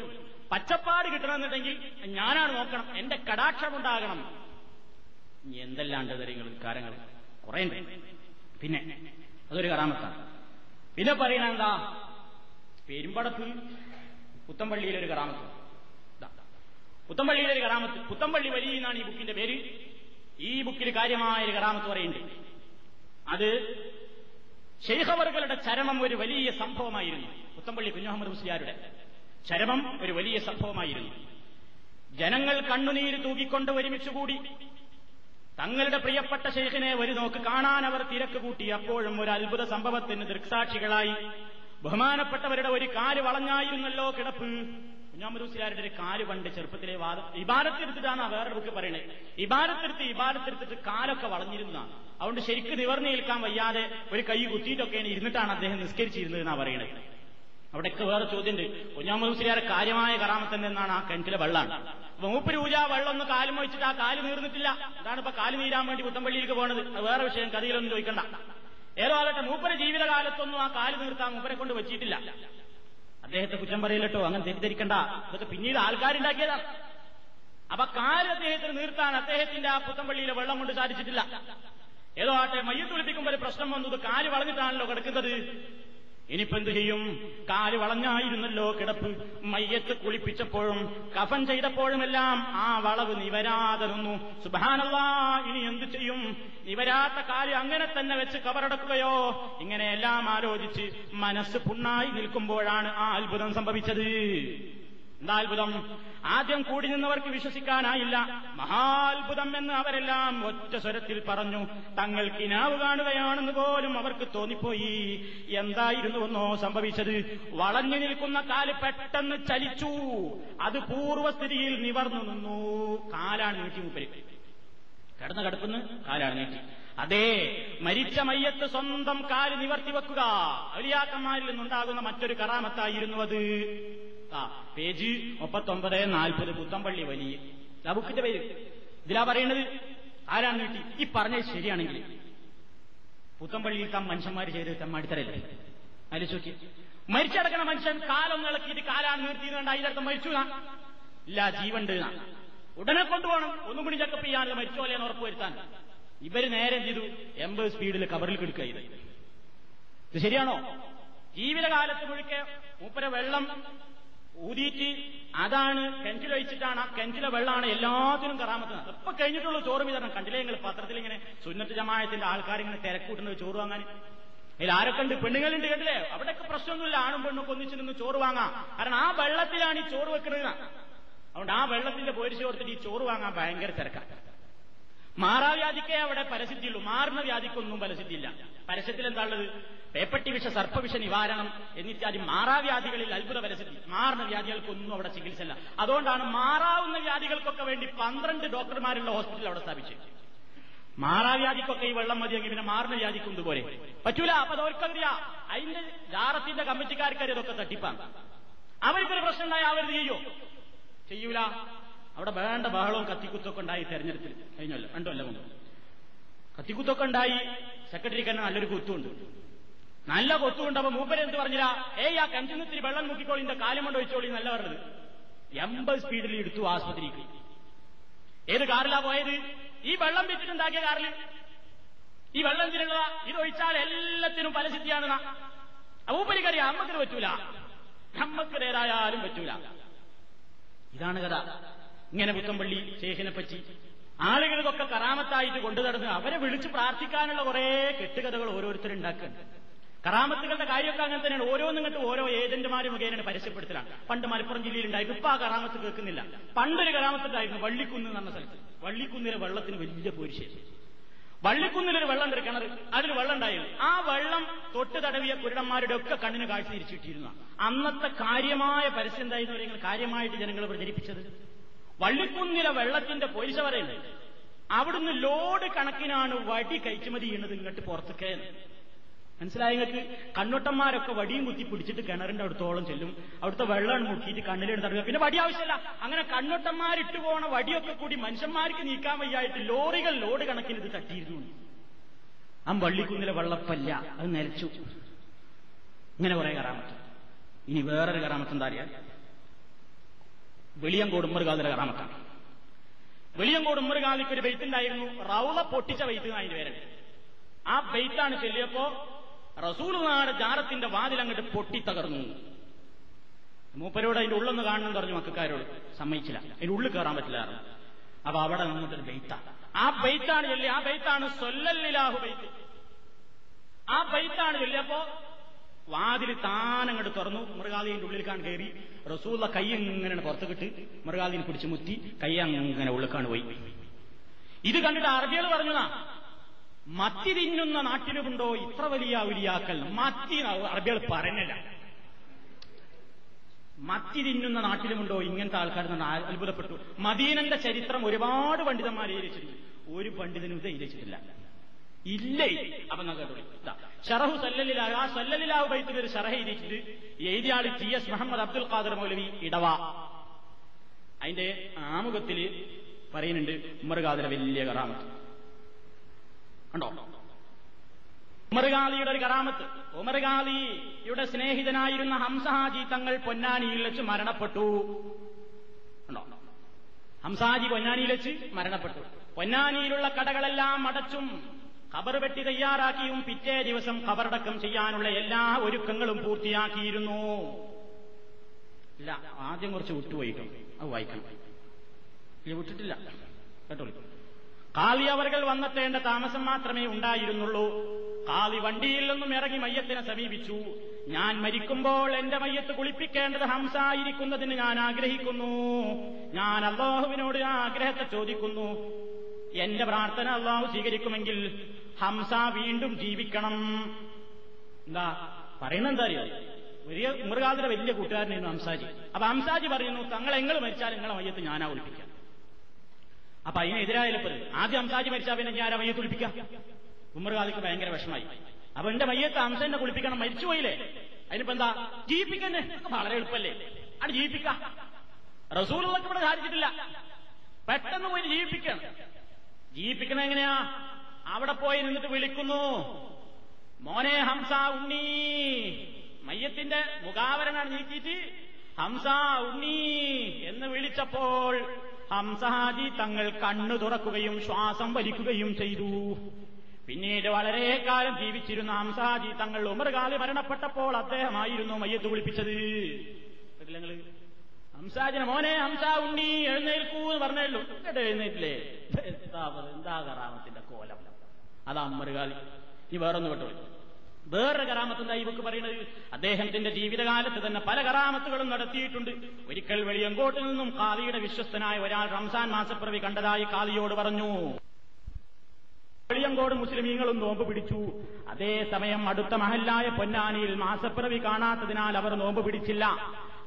പച്ചപ്പാട് കിട്ടണമെന്നുണ്ടെങ്കിൽ ഞാനാണ് നോക്കണം, എന്റെ കടാക്ഷമുണ്ടാകണം. എന്തെല്ലാണ്ട് കാര്യങ്ങൾ കാര്യങ്ങൾ കുറേ. പിന്നെ അതൊരു കറാമത്താണ്. പിന്നെ പറയണ എന്താ, പെരുമ്പടത്ത് പുത്തമ്പള്ളിയിലൊരു കറാമത്ത്. പുത്തമ്പള്ളിയിലൊരു കറാമത്ത്, പുത്തമ്പള്ളി വരി എന്നാണ് ഈ ബുക്കിന്റെ പേര്. ഈ ബുക്കിൽ കാര്യമായൊരു കറാമത്ത് പറയുന്നുണ്ട്. അത് ശൈഖവർഗളുടെ ചരമം ഒരു വലിയ സംഭവമായിരുന്നു. പുത്തമ്പള്ളി കുഞ്ഞഹമ്മദ് മുസ്ലിയാരുടെ ചരമം ഒരു വലിയ സംഭവമായിരുന്നു. ജനങ്ങൾ കണ്ണുനീര് തൂക്കിക്കൊണ്ട് ഒരുമിച്ചുകൂടി. തങ്ങളുടെ പ്രിയപ്പെട്ട ശൈഖിനെ ഒരു നോക്ക് കാണാൻ അവർ തിരക്ക് കൂട്ടി. അപ്പോഴും ഒരു അത്ഭുത സംഭവത്തിന് ദൃക്സാക്ഷികളായി ബഹുമാനപ്പെട്ടവരുടെ ഒരു കാല് വളഞ്ഞായിരുന്നല്ലോ കിടപ്പ്. കുഞ്ഞാമൂസിലാരുടെ ഒരു കാല് പണ്ട് ചെറുപ്പത്തിലെ വാദം ഇബാദത്തെടുത്തിട്ടാണ് വേറൊരു ബുക്ക് പറയണേ. ഇബാദത്തെടുത്ത് ഇബാദത്തെടുത്തിട്ട് കാലൊക്കെ വളഞ്ഞിരുന്നതാണ്. അതുകൊണ്ട് ശരിക്കും നിവർന്നു നിൽക്കാൻ വയ്യാതെ ഒരു കൈ കുത്തിയിട്ടൊക്കെയാണ് ഇരുന്നിട്ടാണ് അദ്ദേഹം നിസ്കരിച്ചിരുന്നത് എന്നാണ് പറയണത്. അവിടെയൊക്കെ വേറെ ചോദ്യമുണ്ട്. കുഞ്ഞാമൂസിലാരുടെ കാര്യമായ കറാമത്തന്നെ എന്നാണ് ആ കിണറ്റിലെ വെള്ളമാണ്. അപ്പൊ മൂപ്പര് ഊജ വെള്ളം ഒന്ന് കാലും വഹിച്ചിട്ട് ആ കാല് നീർന്നിട്ടില്ല. അതാണ് ഇപ്പൊ കാല് നീരാൻ വേണ്ടി പുത്തമ്പള്ളിയിലേക്ക് പോകണത്. വേറെ വിഷയം, കഥയിലൊന്നും ചോദിക്കണ്ട. ഏതോ ആലട്ടെ, മൂപ്പര ജീവിതകാലത്തൊന്നും ആ കാല് നീർത്താൻ മൂപ്പരെ കൊണ്ട് വെച്ചിട്ടില്ല. അദ്ദേഹത്തെ കുറ്റം പറയില്ലട്ടോ, അങ്ങനെ തെറ്റിദ്ധരിക്കണ്ട. അതൊക്കെ പിന്നീട് ആൾക്കാരുണ്ടാക്കിയതാണ്. അപ്പൊ കാല് അദ്ദേഹത്തിന് നീർത്താൻ അദ്ദേഹത്തിന്റെ ആ പുത്തമ്പള്ളിയിലെ വെള്ളം കൊണ്ട് സാധിച്ചിട്ടില്ല. ഏതോ ആട്ടെ, മയ്യത്ത് ഒളിപ്പിക്കുമ്പോൾ പ്രശ്നം വന്നത് കാല് വളഞ്ഞിട്ടാണല്ലോ കിടക്കുന്നത്. ഇനിയിപ്പോ എന്ത് ചെയ്യും? കാല് വളഞ്ഞായിരുന്നല്ലോ കിടപ്പ്. മയ്യത്ത് കുളിപ്പിച്ചപ്പോഴും കഫൻ ചെയ്തപ്പോഴുമെല്ലാം ആ വളവ് നിവരാതെ നിന്നു. സുബ്ഹാനല്ലാഹ്, ഇനി എന്ത് ചെയ്യും? നിവരാത്ത കാല് അങ്ങനെ തന്നെ വെച്ച് കബറടക്കുകയോ? ഇങ്ങനെയെല്ലാം ആലോചിച്ച് മനസ്സ് പുണ്ണായി നിൽക്കുമ്പോഴാണ് ആ അത്ഭുതം സംഭവിച്ചത്. എന്താ അത്ഭുതം? ആദ്യം കൂടി നിന്നവർക്ക് വിശ്വസിക്കാനായില്ല. മഹാത്ഭുതം എന്ന് അവരെല്ലാം ഒറ്റ സ്വരത്തിൽ പറഞ്ഞു. തങ്ങൾ കിനാവ് കാണുകയാണെന്ന് പോലും അവർക്ക് തോന്നിപ്പോയി. എന്തായിരുന്നുവെന്നോ സംഭവിച്ചത്? വളഞ്ഞു നിൽക്കുന്ന കാല് പെട്ടെന്ന് ചലിച്ചു. അത് പൂർവ്വസ്ഥിതിയിൽ നിവർന്നു നിന്നു. കാലാണ് നീട്ടി മുപ്പരി കിടന്ന് കിടക്കുന്ന കാലാണ് നീട്ടി. അതേ, മരിച്ച മയ്യത്ത് സ്വന്തം കാല് നിവർത്തി വെക്കുക ഔലിയാക്കന്മാരിൽ നിന്നുണ്ടാകുന്ന മറ്റൊരു കറാമത്തായിരുന്നു അത്. പേജ് മുപ്പത്തൊമ്പത് നാൽപ്പത് പുത്തമ്പള്ളി വലിയ ബുക്കിന്റെ പേര്. ഇതിലാ പറയണത് ആരാണ് നീട്ടി. ഈ പറഞ്ഞത് ശരിയാണെങ്കിൽ പുത്തമ്പള്ളിയിൽ താൻ മനുഷ്യന്മാർ ചെയ്ത് തമ്മാടിത്തരല്ലേ? ആലോചിച്ച് മരിച്ചടക്കണ മനുഷ്യൻ കാലൊന്ന് ഇളക്കിയിട്ട് കാലാണ് നീർത്തിയത് കൊണ്ട് അതിനർത്ഥം മരിച്ചു ഇല്ല, ജീവണ്ട്. ഉടനെ കൊണ്ടുപോകണം, ഒന്നും കൂടി ചെക്കപ്പ് ചെയ്യാനുള്ള മരിച്ചോലെ എന്ന് ഉറപ്പുവരുത്താൻ. ഇവര് നേരെ ചെയ്തു എൺപത് സ്പീഡിൽ കബറിൽ കിടക്കുക. ഇത് ഇത് ശരിയാണോ? ജീവിതകാലത്ത് മുഴുക്കെ മൂപ്പര വെള്ളം ഊതിയിട്ട് അതാണ് കിണറ്റിലൊഴിച്ചിട്ടാണ്. ആ കിണറ്റിലെ വെള്ളമാണ് എല്ലാത്തിനും കറാമത്ത്. ഇപ്പൊ കഴിഞ്ഞിട്ടുള്ള ചോറ് വിതരണം കണ്ടില്ലേ നിങ്ങൾ പത്രത്തിൽ? ഇങ്ങനെ സുന്നത്ത് ജമാഅത്തിന്റെ ആൾക്കാരിങ്ങനെ തിരക്കൂട്ടുന്നത് ചോറ് വാങ്ങാൻ. അതിൽ ആരൊക്കെ ഉണ്ട്? പെണ്ണുങ്ങളുണ്ട്, കേട്ടില്ലേ? അവിടെയൊക്കെ പ്രശ്നമൊന്നുമില്ല, ആണും പെണ്ണൊക്കെ ഒന്നിച്ചിരുന്ന് ചോറ് വാങ്ങാം. കാരണം ആ വെള്ളത്തിലാണ് ഈ ചോറ് വെക്കുന്നത്. അതുകൊണ്ട് ആ വെള്ളത്തിന്റെ പോരിച്ച് ഓർത്തിട്ട് ഈ ചോറ് വാങ്ങാൻ ഭയങ്കര തിരക്കാണ്. മാറാവ്യാധിക്കേ അവിടെ പരസിദ്ധിയുള്ളൂ, മാറുന്ന വ്യാധിക്കൊന്നും പരസിദ്ധിയില്ല. പരസ്യത്തിൽ എന്താ ഉള്ളത്? പേപ്പട്ടി വിഷ, സർപ്പവിഷ നിവാരണം എന്നിത്യാദി മാറാവ്യാധികളിൽ അത്ഭുത പരസിദ്ധി. മാറുന്ന വ്യാധികൾക്കൊന്നും അവിടെ ചികിത്സയില്ല. അതുകൊണ്ടാണ് മാറാവുന്ന വ്യാധികൾക്കൊക്കെ വേണ്ടി പന്ത്രണ്ട് ഡോക്ടർമാരുള്ള ഹോസ്പിറ്റൽ അവിടെ സ്ഥാപിച്ചത്. മാറാവ്യാധിക്കൊക്കെ ഈ വെള്ളം മതിയെങ്കിൽ പിന്നെ മാറുന്ന വ്യാധിക്കും ഇതുപോലെ പറ്റൂല. അപ്പൊ അതോർക്കറിയാം, അതിന്റെ ജാറത്തിന്റെ കമ്മിറ്റിക്കാർക്കറിയ ഇതൊക്കെ തട്ടിപ്പാണ്. അവർക്കൊരു പ്രശ്നം ഉണ്ടായാൽ അവരത് ചെയ്യോ? ചെയ്യൂല. അവിടെ വേണ്ട ബഹളവും കത്തിക്കുത്തൊക്കെ ഉണ്ടായി. തെരഞ്ഞെടുപ്പിൽ കഴിഞ്ഞല്ലോ രണ്ടുമല്ല മുമ്പ് കത്തിക്കുത്തൊക്കെ ഉണ്ടായി. സെക്രട്ടറിക്ക് തന്നെ നല്ലൊരു കുത്തുണ്ട്, നല്ല കൊത്തുകൊണ്ടപ്പോൾ മൂപ്പര് എന്ത് പറഞ്ഞില്ല? ഏയ്, ആ കഞ്ചിന്നിത്തിരി വെള്ളം മുക്കിക്കോളി, ഇന്റെ കാലം കൊണ്ട് ഒഴിച്ചോളി നല്ല പറഞ്ഞത്. എൺപത് സ്പീഡിൽ എടുത്തു ആശുപത്രിക്ക്. ഏത് കാറിലാ പോയത്? ഈ വെള്ളം വിറ്റിട്ടുണ്ടാക്കിയ കാറിൽ. ഈ വെള്ളം തിരുള്ളതാ, ഇതൊഴിച്ചാൽ എല്ലാത്തിനും പല സിദ്ധിയാണെന്നാ മൂപ്പരിക്കറിയാം. അമ്മക്കിന് പറ്റൂല, അമ്മക്ക് നേരായാലും പറ്റൂല. ഇതാണ് കഥ. ഇങ്ങനെ പുത്തമ്പള്ളി ശേഖനെ പറ്റി ആളുകൾക്കൊക്കെ കറാമത്തായിട്ട് കൊണ്ടു നടന്ന് അവരെ വിളിച്ച് പ്രാർത്ഥിക്കാനുള്ള കുറേ കെട്ടുകഥകൾ ഓരോരുത്തരുണ്ടാക്കുന്നുണ്ട്. കറാമത്തുകളുടെ കാര്യമൊക്കെ അങ്ങനെ തന്നെയാണ്. ഓരോന്നിങ്ങോട്ട് ഓരോ ഏജന്റുമാർ മുഖേനയാണ് പരസ്യപ്പെടുത്തലാണ്. പണ്ട് മലപ്പുറം ജില്ലയിലുണ്ടായിരുന്നു, ഇപ്പൊ ആ കറാമത്ത് കേൾക്കുന്നില്ല. പണ്ടൊരു കറാമത്തുണ്ടായിരുന്നു വള്ളിക്കുന്ന് എന്ന സ്ഥലത്ത്. വള്ളിക്കുന്നിലെ വെള്ളത്തിന് വലിയ പോരിശേഷം. വള്ളിക്കുന്നിലൊരു വെള്ളം ഉണ്ട്, കിണർ. അതിൽ വെള്ളം ഉണ്ടായിരുന്നു. ആ വെള്ളം തൊട്ട് തടവിയ കുരുടന്മാരുടെ ഒക്കെ കണ്ണിന് കാഴ്ച തിരിച്ചിട്ടിരുന്ന അന്നത്തെ കാര്യമായ പരസ്യം എന്തായിരുന്നു നിങ്ങൾ കാര്യമായിട്ട് ജനങ്ങൾ പ്രചരിപ്പിച്ചത്? വള്ളിക്കുന്നിലെ വെള്ളത്തിന്റെ പൈസ പറയുന്നത് അവിടുന്ന് ലോഡ് കണക്കിനാണ് വടി കയറ്റുമതി ചെയ്യുന്നത് ഇങ്ങോട്ട് പുറത്തേക്കാണ്. മനസ്സിലായി നിങ്ങൾക്ക്? കണ്ണൊട്ടന്മാരൊക്കെ വടിയും കുത്തി പിടിച്ചിട്ട് കിണറിന്റെ അടുത്തോളം ചെല്ലും. അവിടുത്തെ വെള്ളം മുക്കിയിട്ട് കണ്ണിലിടുന്ന തടയുക. പിന്നെ വടി ആവശ്യമില്ല. അങ്ങനെ കണ്ണൊട്ടന്മാരിട്ട് പോണ വടിയൊക്കെ കൂടി മനുഷ്യന്മാർക്ക് നീക്കാൻ വയ്യായിട്ട് ലോറികൾ ലോഡ് കണക്കിന് ഇത് തട്ടിയിരുന്നു. ആ വള്ളിക്കുന്നിലെ വെള്ളപ്പല്ല, അത് നിലച്ചു. ഇങ്ങനെ കുറെ കറാമത്ത്. ഇനി വേറൊരു കറാമത്ത് എന്താ അറിയാം? വെളിയങ്കോട് ഉമ്മർകാദിലെ കറാമത്താണ്. വെളിയങ്കോട് ഉമ്മർകാദിക്ക് ഒരു ബെയ്ത്തുണ്ടായിരുന്നു, റൗള പൊട്ടിച്ച ബെയ്ത്ത് എന്നാണ് അതിന്റെ പേര്. ആ ബെയ്ത്താണ് ചെല്ലിയപ്പോ റസൂലുള്ളാഹിയുടെ ജാറത്തിന്റെ വാതിൽ അങ്ങോട്ട് പൊട്ടിത്തകർന്നു. മൂപ്പരോട് അതിന്റെ ഉള്ളൊന്ന് കാണണം പറഞ്ഞു മക്കാരോട്. സമ്മതിച്ചില്ല, അതിന്റെ ഉള്ളിൽ കയറാൻ പറ്റില്ലായിരുന്നു. അപ്പൊ അവിടെ നിന്നിട്ടൊരു ബെയ്ത്താണ്. ആ ബെയ്ത്താണ് ചൊല്ലി, ആ ബെയ്ത്താണ് സ്വല്ലല്ലാഹു ബെയ്ത്ത്. ആ ബെയ്ത്താണ് ചൊല്ലിയപ്പോ വാതിൽ താനങ്ങോട്ട് തുറന്നു. മൃഗാദീന്റെ ഉള്ളിൽക്കാൻ കയറി റസൂലുള്ള കൈ ഇങ്ങനെ പുറത്തുകിട്ട് മൃഗാദീനെ പിടിച്ച് മുത്തി കൈ അങ്ങനെ ഉള്ളിൽക്കാണ് പോയി. ഇത് കണ്ടിട്ട് അറബികൾ പറഞ്ഞതാ, മത്തി തിന്നുന്ന നാട്ടിലുമുണ്ടോ ഇത്ര വലിയ ഔലിയാക്കൾ? മത്തി അറബികൾ പറഞ്ഞല്ല. മത്തി തിന്നുന്ന നാട്ടിലുമുണ്ടോ ഇങ്ങനത്തെ ആൾക്കാർ എന്ന് അത്ഭുതപ്പെട്ടു. മദീനന്റെ ചരിത്രം ഒരുപാട് പണ്ഡിതന്മാർ എഴുതിയിട്ടുണ്ട്, ഒരു പണ്ഡിതനും ഇത് എഴുതിയിട്ടില്ല. ഇല്ലേ അപ്പൊ ഷറഹു സല്ലലിലാഹ്, ആ സല്ലലിലാഹ് ബൈത്തിൽ ഒരു ഷറഹ് എഴുതിയിട്ടുണ്ട്. എഴുതിയ ആള് ടി എസ് മുഹമ്മദ് അബ്ദുൽ ഖാദർ മൗലവി ഇടവ. അതിന്റെ ആമുഖത്തില് പറയുന്നുണ്ട് ഉമർ ഖാദിയുടെ വലിയ കറാമത്ത് ഉണ്ടോ, ഉമർ ഖാദിയുടെ ഒരു കറാമത്ത്. ഉമർ ഖാദിയുടെ സ്നേഹിതനായിരുന്ന ഹംസ ഹാജി തങ്ങൾ പൊന്നാനിയിൽ വെച്ച് മരണപ്പെട്ടു. ഉണ്ടോ, ഹംസ ഹാജി പൊന്നാനിയിൽ വെച്ച് മരണപ്പെട്ടു. പൊന്നാനിയിലുള്ള കടകളെല്ലാം അടച്ചും ഖബർ വെട്ടി തയ്യാറാക്കിയും പിറ്റേ ദിവസം ഖബറടക്കം ചെയ്യാനുള്ള എല്ലാ ഒരുക്കങ്ങളും പൂർത്തിയാക്കിയിരുന്നു. ഇല്ല, ആദ്യം കുറച്ച് വിട്ടുപോയിട്ടു, അത് വായിക്കണം, വിട്ടിട്ടില്ല കേട്ടോ. കാളി അവർകൾ വന്നെത്തേണ്ട താമസം മാത്രമേ ഉണ്ടായിരുന്നുള്ളൂ. കാളി വണ്ടിയിൽ നിന്നും ഇറങ്ങി മയ്യത്തിനെ സമീപിച്ചു. ഞാൻ മരിക്കുമ്പോൾ എന്റെ മയ്യത്ത് കുളിപ്പിക്കേണ്ടത് ഹംസായിരിക്കുന്നതിന് ഞാൻ ആഗ്രഹിക്കുന്നു. ഞാൻ അല്ലാഹുവിനോട് ആ ആഗ്രഹത്തെ ചോദിക്കുന്നു. എന്റെ പ്രാർത്ഥന അല്ലാഹു സ്വീകരിക്കുമെങ്കിൽ ഹംസ വീണ്ടും ജീവിക്കണം. എന്താ പറയണെന്താ അറിയോ, വലിയ ഉമർഖാദിന്റെ വലിയ കൂട്ടുകാരനായിരുന്നു ഹംസാജി. അപ്പൊ ഹംസാജി പറയുന്നു, തങ്ങൾ എങ്ങൾ മരിച്ചാൽ നിങ്ങളെ മയ്യത്ത് ഞാനാ ഒളിപ്പിക്കാം. അപ്പൊ അതിനെതിരായാലും ആദ്യം ഹംസാജി മരിച്ചാൽ പിന്നെ ഞാനാ മയ്യത്ത് ഒളിപ്പിക്കാം. ഉമർഖാദിക്ക് ഭയങ്കര വിഷമായി. അപ്പൊ എന്റെ മയ്യത്ത് ഹംസനെ കുളിപ്പിക്കണം, മരിച്ചുപോയില്ലേ, അതിനിപ്പോ എന്താ ജീവിപ്പിക്കന്നെ, വളരെ എളുപ്പല്ലേ, അത് ജീവിപ്പിക്കാം. റസൂലുള്ളാഹിക്ക് ഇവിടെ സാധിച്ചിട്ടില്ല, പെട്ടെന്ന് പോയി ജീവിപ്പിക്കണം. ജീവിപ്പിക്കണം എങ്ങനെയാ, അവിടെ പോയി നിന്നിട്ട് വിളിക്കുന്നു, മോനെ ഹംസ ഉണ്ണി. മയ്യത്തിന്റെ മുഖാവരണം നീക്കിയിട്ട് ഹംസ ഉണ്ണി എന്ന് വിളിച്ചപ്പോൾ ഹംസ ഹാജി തങ്ങൾ കണ്ണു തുറക്കുകയും ശ്വാസം വലിക്കുകയും ചെയ്തു. പിന്നീട് വളരെ കാലം ജീവിച്ചിരുന്ന ഹംസ ഹാജി തങ്ങൾ ഉമർ ഖാദി മരണപ്പെട്ടപ്പോൾ അദ്ദേഹമായിരുന്നു മയ്യത്ത് കുളിപ്പിച്ചത്. ഞങ്ങള് ഹംസാജിനെ മോനെ ഹംസ ഉണ്ണി എഴുന്നേൽക്കൂ എന്ന് പറഞ്ഞേള്ളൂ, കേട്ടോ എഴുന്നേറ്റില്ലേ. എന്താ കറാമത്തിന്റെ കോലം, അതാ ഉമർ ഖാദി. ഇനി വേറൊന്ന് കേട്ടോ, വേറൊരു കറാമത്തുണ്ടായി ഇവക്ക് പറയുന്നത്. അദ്ദേഹത്തിന്റെ ജീവിതകാലത്ത് തന്നെ പല കറാമത്തുകളും നടത്തിയിട്ടുണ്ട്. ഒരിക്കൽ വെളിയങ്കോട്ടിൽ നിന്നും ഖാദിയുടെ വിശ്വസ്തനായ ഒരാൾ റംസാൻ മാസപ്പിറവി കണ്ടതായി ഖാദിയോട് പറഞ്ഞു. വെളിയങ്കോട് മുസ്ലിമീങ്ങളും നോമ്പ് പിടിച്ചു. അതേസമയം അടുത്ത മഹല്ലായ പൊന്നാനിയിൽ മാസപ്പിറവി കാണാത്തതിനാൽ അവർ നോമ്പ് പിടിച്ചില്ല.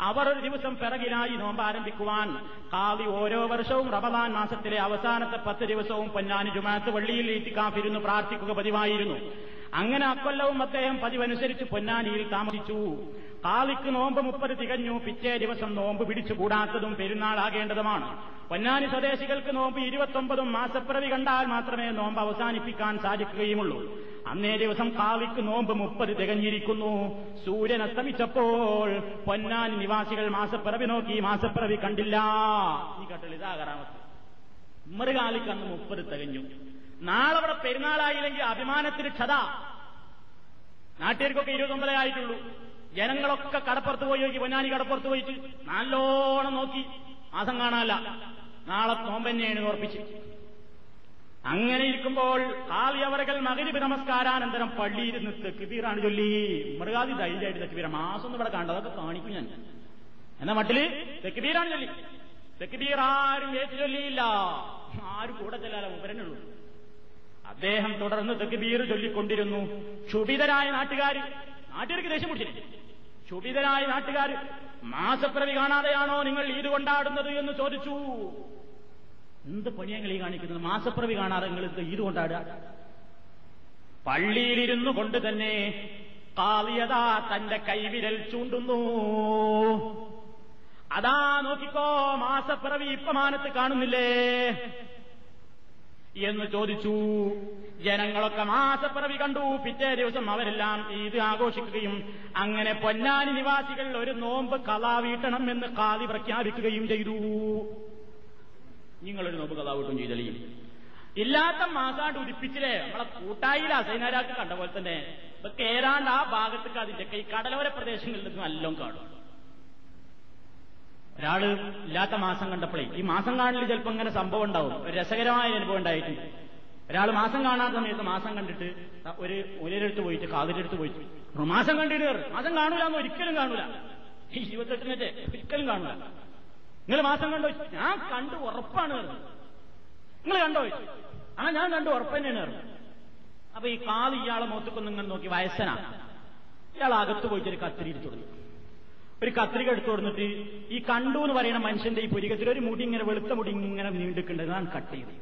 അവർ ഒരു ദിവസം പിറകിലായി നോമ്പ് ആരംഭിക്കുവാൻ. ഖാദി ഓരോ വർഷവും റമദാൻ മാസത്തിലെ അവസാനത്തെ പത്ത് ദിവസവും പൊന്നാനി ജുമാഅത്ത് പള്ളിയിൽ ഇത്തിക്കാഫിരുന്ന് പ്രാർത്ഥിക്കുക പതിവായിരുന്നു. അങ്ങനെ അക്കൊല്ലവും അദ്ദേഹം പതിവനുസരിച്ച് പൊന്നാനിയിൽ താമസിച്ചു. ഖാദിക്ക് നോമ്പ് മുപ്പത് തികഞ്ഞു. പിറ്റേ ദിവസം നോമ്പ് പിടിച്ചുകൂടാത്തതും പെരുന്നാളാകേണ്ടതുമാണ്. പൊന്നാനി സ്വദേശികൾക്ക് നോമ്പ് ഇരുപത്തൊമ്പതും മാസപ്പിറവി കണ്ടാൽ മാത്രമേ നോമ്പ് അവസാനിപ്പിക്കാൻ സാധിക്കുകയുമുള്ളൂ. അന്നേ ദിവസം ഖാദിക്ക് നോമ്പ് മുപ്പത് തികഞ്ഞിരിക്കുന്നു. സൂര്യൻ അസ്തമിച്ചപ്പോൾ പൊന്നാനി നിവാസികൾ മാസപ്പിറവി നോക്കി, മാസപ്പിറവി കണ്ടില്ല. ഈ കേട്ടല്ലോ, ഇതാകാറാമത്ത് ഉമർ ഖാദിക്ക് അന്ന് മുപ്പത് തികഞ്ഞു. നാളെ അവിടെ പെരുന്നാളായില്ലെങ്കിൽ അഭിമാനത്തിന് ക്ഷത. നാട്ടുകാർക്കൊക്കെ ഇരുപത്തൊമ്പതേ ആയിട്ടുള്ളൂ. ജനങ്ങളൊക്കെ കടപ്പുറത്ത് പോയി നോക്കി, പൊന്നാനി കടപ്പുറത്ത് പോയിട്ട് നല്ലോണം നോക്കി, മാസം കാണാല്ല, നാളെ നോമ്പന്നെയാണ് ഓർപ്പിച്ച്. അങ്ങനെ ഇരിക്കുമ്പോൾ ഖാദി അവറുകൾ മഗ്‌രിബ് നമസ്കാരാനന്തരം പള്ളിയിൽ നിന്ന് തക്ബീറാണ് ചൊല്ലി. ഉമർ ഖാദി ധൈര്യമായിട്ട് തക്ബീർ, മാസം ഒന്നും ഇവിടെ കാണണ്ട, അതൊക്കെ കാണിക്കും ഞാൻ എന്ന മട്ടില് തക്ബീറാണ് ചൊല്ലി. തക്ബീർ ആരും ഏറ്റു ചൊല്ലിയില്ല, ആരും കൂടെ ചെല്ലാല, ഉമരനുള്ളൂ. അദ്ദേഹം തുടർന്ന് തക്ബീർ ചൊല്ലിക്കൊണ്ടിരുന്നു. ക്ഷുഭിതരായ നാട്ടുകാർ, നാട്ടുകാർക്ക് ദേഷ്യം പിടിച്ചില്ല, ക്ഷുഭിതരായ നാട്ടുകാർ മാസപ്പിറവി കാണാതെയാണോ നിങ്ങൾ ഈദ് കൊണ്ടാടുന്നത് എന്ന് ചോദിച്ചു. എന്ത് പണിയങ്ങളീ കാണിക്കുന്നത്, മാസപ്പിറവി കാണാതെ നിങ്ങൾ ഈദ് കൊണ്ടാടുക. പള്ളിയിലിരുന്നു കൊണ്ട് തന്നെ ഖാദിയതാ തന്റെ കൈവിരൽ ചൂണ്ടുന്നു. അതാ നോക്കിക്കോ, മാസപ്പിറവി ഇപ്പമാനത്ത് കാണുന്നില്ലേ എന്ന് ചോദിച്ചു. ജനങ്ങളൊക്കെ മാസപ്പിറവി കണ്ടു. പിറ്റേ ദിവസം അവരെല്ലാം ഈദ് ആഘോഷിക്കുകയും അങ്ങനെ പൊന്നാനി നിവാസികൾ ഒരു നോമ്പ് കലാ വീട്ടണം എന്ന് ഖാദി പ്രഖ്യാപിക്കുകയും ചെയ്തു. നിങ്ങളൊരു നോമ്പ് കലാ വീട്ടും ചെയ്തളിയും ഇല്ലാത്ത മാസാണ്ട് ഉദിപ്പിച്ചില്ലേ, നമ്മളെ കൂട്ടായില്ല സൈനാരാക്ക് കണ്ട പോലെ തന്നെ. ഇപ്പൊ കേരാണ്ട് ആ ഭാഗത്തേക്ക് അതിന്റെയൊക്കെ ഈ കടലോര പ്രദേശങ്ങളിൽ നിന്ന് നല്ലോം കാണും. ഒരാള് ഇല്ലാത്ത മാസം കണ്ടപ്പോഴേ, ഈ മാസം കാണലിൽ ചിലപ്പോൾ ഇങ്ങനെ സംഭവം ഉണ്ടാവും, ഒരു രസകരമായ അനുഭവം ഉണ്ടായിട്ട്. ഒരാൾ മാസം കാണാത്ത സമയത്ത് മാസം കണ്ടിട്ട് ഒരു ഒരടുത്ത് പോയിട്ട് കാതിരടുത്ത് പോയിട്ട് മാസം കണ്ടിട്ട് കയറി, മാസം കാണൂലെന്ന് ഒരിക്കലും കാണൂല, ഈ ഇരുപത്തെട്ടിനെ ഒരിക്കലും കാണൂല. നിങ്ങൾ മാസം കണ്ടോ? ഞാൻ കണ്ടു ഉറപ്പാണ്. നിങ്ങൾ കണ്ടോ? ആ ഞാൻ കണ്ടു ഉറപ്പ് തന്നെയാണ് കയറും. അപ്പൊ ഈ കാത് ഇയാളെ മുഖത്തൊക്കെ നിങ്ങൾ നോക്കി, വയസ്സനാണ് ഇയാൾ, അകത്ത് പോയിട്ടൊരു കത്തിരിയിട്ട് തുടങ്ങി. ഒരു കത്രിക എടുത്തു കൊടുത്തിട്ട് ഈ കണ്ടു എന്ന് പറയുന്ന മനുഷ്യന്റെ ഈ പുരികത്തിൽ ഒരു മുടി ഇങ്ങനെ വെളുത്ത മുടി ഇങ്ങനെ നീണ്ടിക്കേണ്ടത് ഞാൻ കട്ട് ചെയ്തു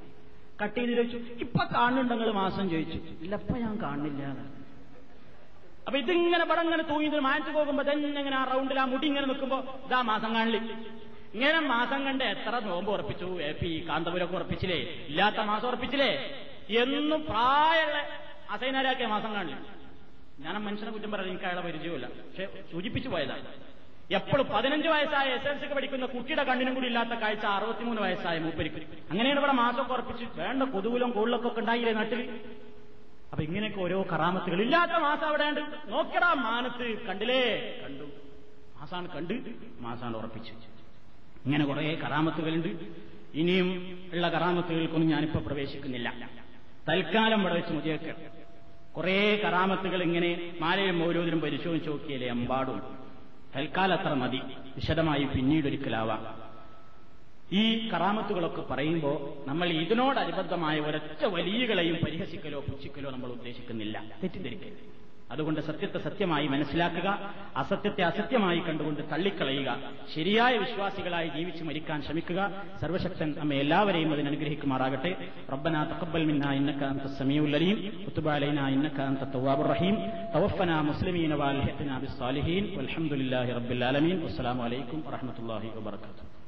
കട്ട് ചെയ്ത് ചോദിച്ചു, ഇപ്പൊ കാണുന്നുണ്ടെങ്കിൽ മാസം ചോദിച്ചു. ഇല്ല, ഇപ്പൊ ഞാൻ കാണുന്നില്ല. അപ്പൊ ഇതിങ്ങനെ പടം ഇങ്ങനെ തൂങ്ങിയിട്ട് മാറ്റി പോകുമ്പോ തന്നെ ഇങ്ങനെ ആ റൗണ്ടിൽ ആ മുടി ഇങ്ങനെ നിൽക്കുമ്പോ ഇതാ മാസം കാണില്ല. ഇങ്ങനെ മാസം കണ്ട് എത്ര നോമ്പ് ഉറപ്പിച്ചു, എ പി കാന്തപുരൊക്കെ ഉറപ്പിച്ചില്ലേ, ഇല്ലാത്ത മാസം ഉറപ്പിച്ചില്ലേ എന്നും പ്രായമുള്ള അസൈനാരാക്കിയ മാസം കാണില്ല. ഞാൻ മനുഷ്യനെ കുറ്റം പറയാൻ എനിക്ക് അയാളെ പരിചയമില്ല, പക്ഷെ സൂചിപ്പിച്ചു പോയതാണ്. എപ്പോഴും പതിനഞ്ച് വയസ്സായ എസ് എൽ സിക്ക് പഠിക്കുന്ന കുട്ടിയുടെ കണ്ണിനും കൂടി ഇല്ലാത്ത കാഴ്ച അറുപത്തിമൂന്ന് വയസ്സായ മൂപ്പരിക്ക്. അങ്ങനെയാണ് ഇവിടെ മാസം ഉറപ്പിച്ച് വേണ്ട കൊതുകിലും കോളിലൊക്കെ ഒക്കെ ഉണ്ടായില്ലേ നാട്ടില്. അപ്പൊ ഇങ്ങനെയൊക്കെ ഓരോ കറാമത്തുകൾ. ഇല്ലാത്ത മാസം അവിടെയുണ്ട്, നോക്കടാ മാനത്ത് കണ്ടില്ലേ, കണ്ടു മാസാണ്, കണ്ട് മാസാണ് ഉറപ്പിച്ചു. ഇങ്ങനെ കുറെ കറാമത്തുകളുണ്ട്. ഇനിയും ഉള്ള കറാമത്തുകൾക്കൊന്നും ഞാനിപ്പോ പ്രവേശിക്കുന്നില്ല. തൽക്കാലം ഇവിടെ വെച്ച് മുതിയൊക്കെ കുറെ കറാമത്തുകൾ ഇങ്ങനെ മാലയും ഓരോന്നിനും പരിശോധിച്ച് നോക്കിയാലേ അമ്പാടും. തൽക്കാലം അത്ര മതി, വിശദമായി പിന്നീടൊരിക്കലാവാം. ഈ കറാമത്തുകളൊക്കെ പറയുമ്പോൾ നമ്മൾ ഇതിനോടനുബന്ധമായ ഒരൊറ്റ വലിയകളെയും പരിഹസിക്കലോ പുച്ഛിക്കലോ നമ്മൾ ഉദ്ദേശിക്കുന്നില്ല, തെറ്റിദ്ധരിക്കരുത്. അതുകൊണ്ട് സത്യത്തെ സത്യമായി മനസ്സിലാക്കുക, അസത്യത്തെ അസത്യമായി കണ്ടുകൊണ്ട് തള്ളിക്കളയുക, ശരിയായ വിശ്വാസികളായി ജീവിച്ച് മരിക്കാൻ ശ്രമിക്കുക. സർവശക്തൻ നമ്മെ എല്ലാവരെയും അതിനനുഗ്രഹിക്കുമാറാകട്ടെ. റബ്ബനാ തഖബ്ബൽ മിന്നാ ഇന്നക അൻതസ് സമീഉൽ അലീം വതുബ് അലൈനാ ഇന്നക അൻതത് തവ്വാബുർ റഹീം തവഫ്ഫനാ മുസ്ലിമീന വഅൽഹിഖ്നാ ബിസ്സാലിഹീൻ വൽഹംദുലില്ലാഹി റബ്ബിൽ ആലമീൻ. വസ്സലാമു അലൈക്കും വറഹ്മത്തുള്ളാഹി വബറകാതുഹു.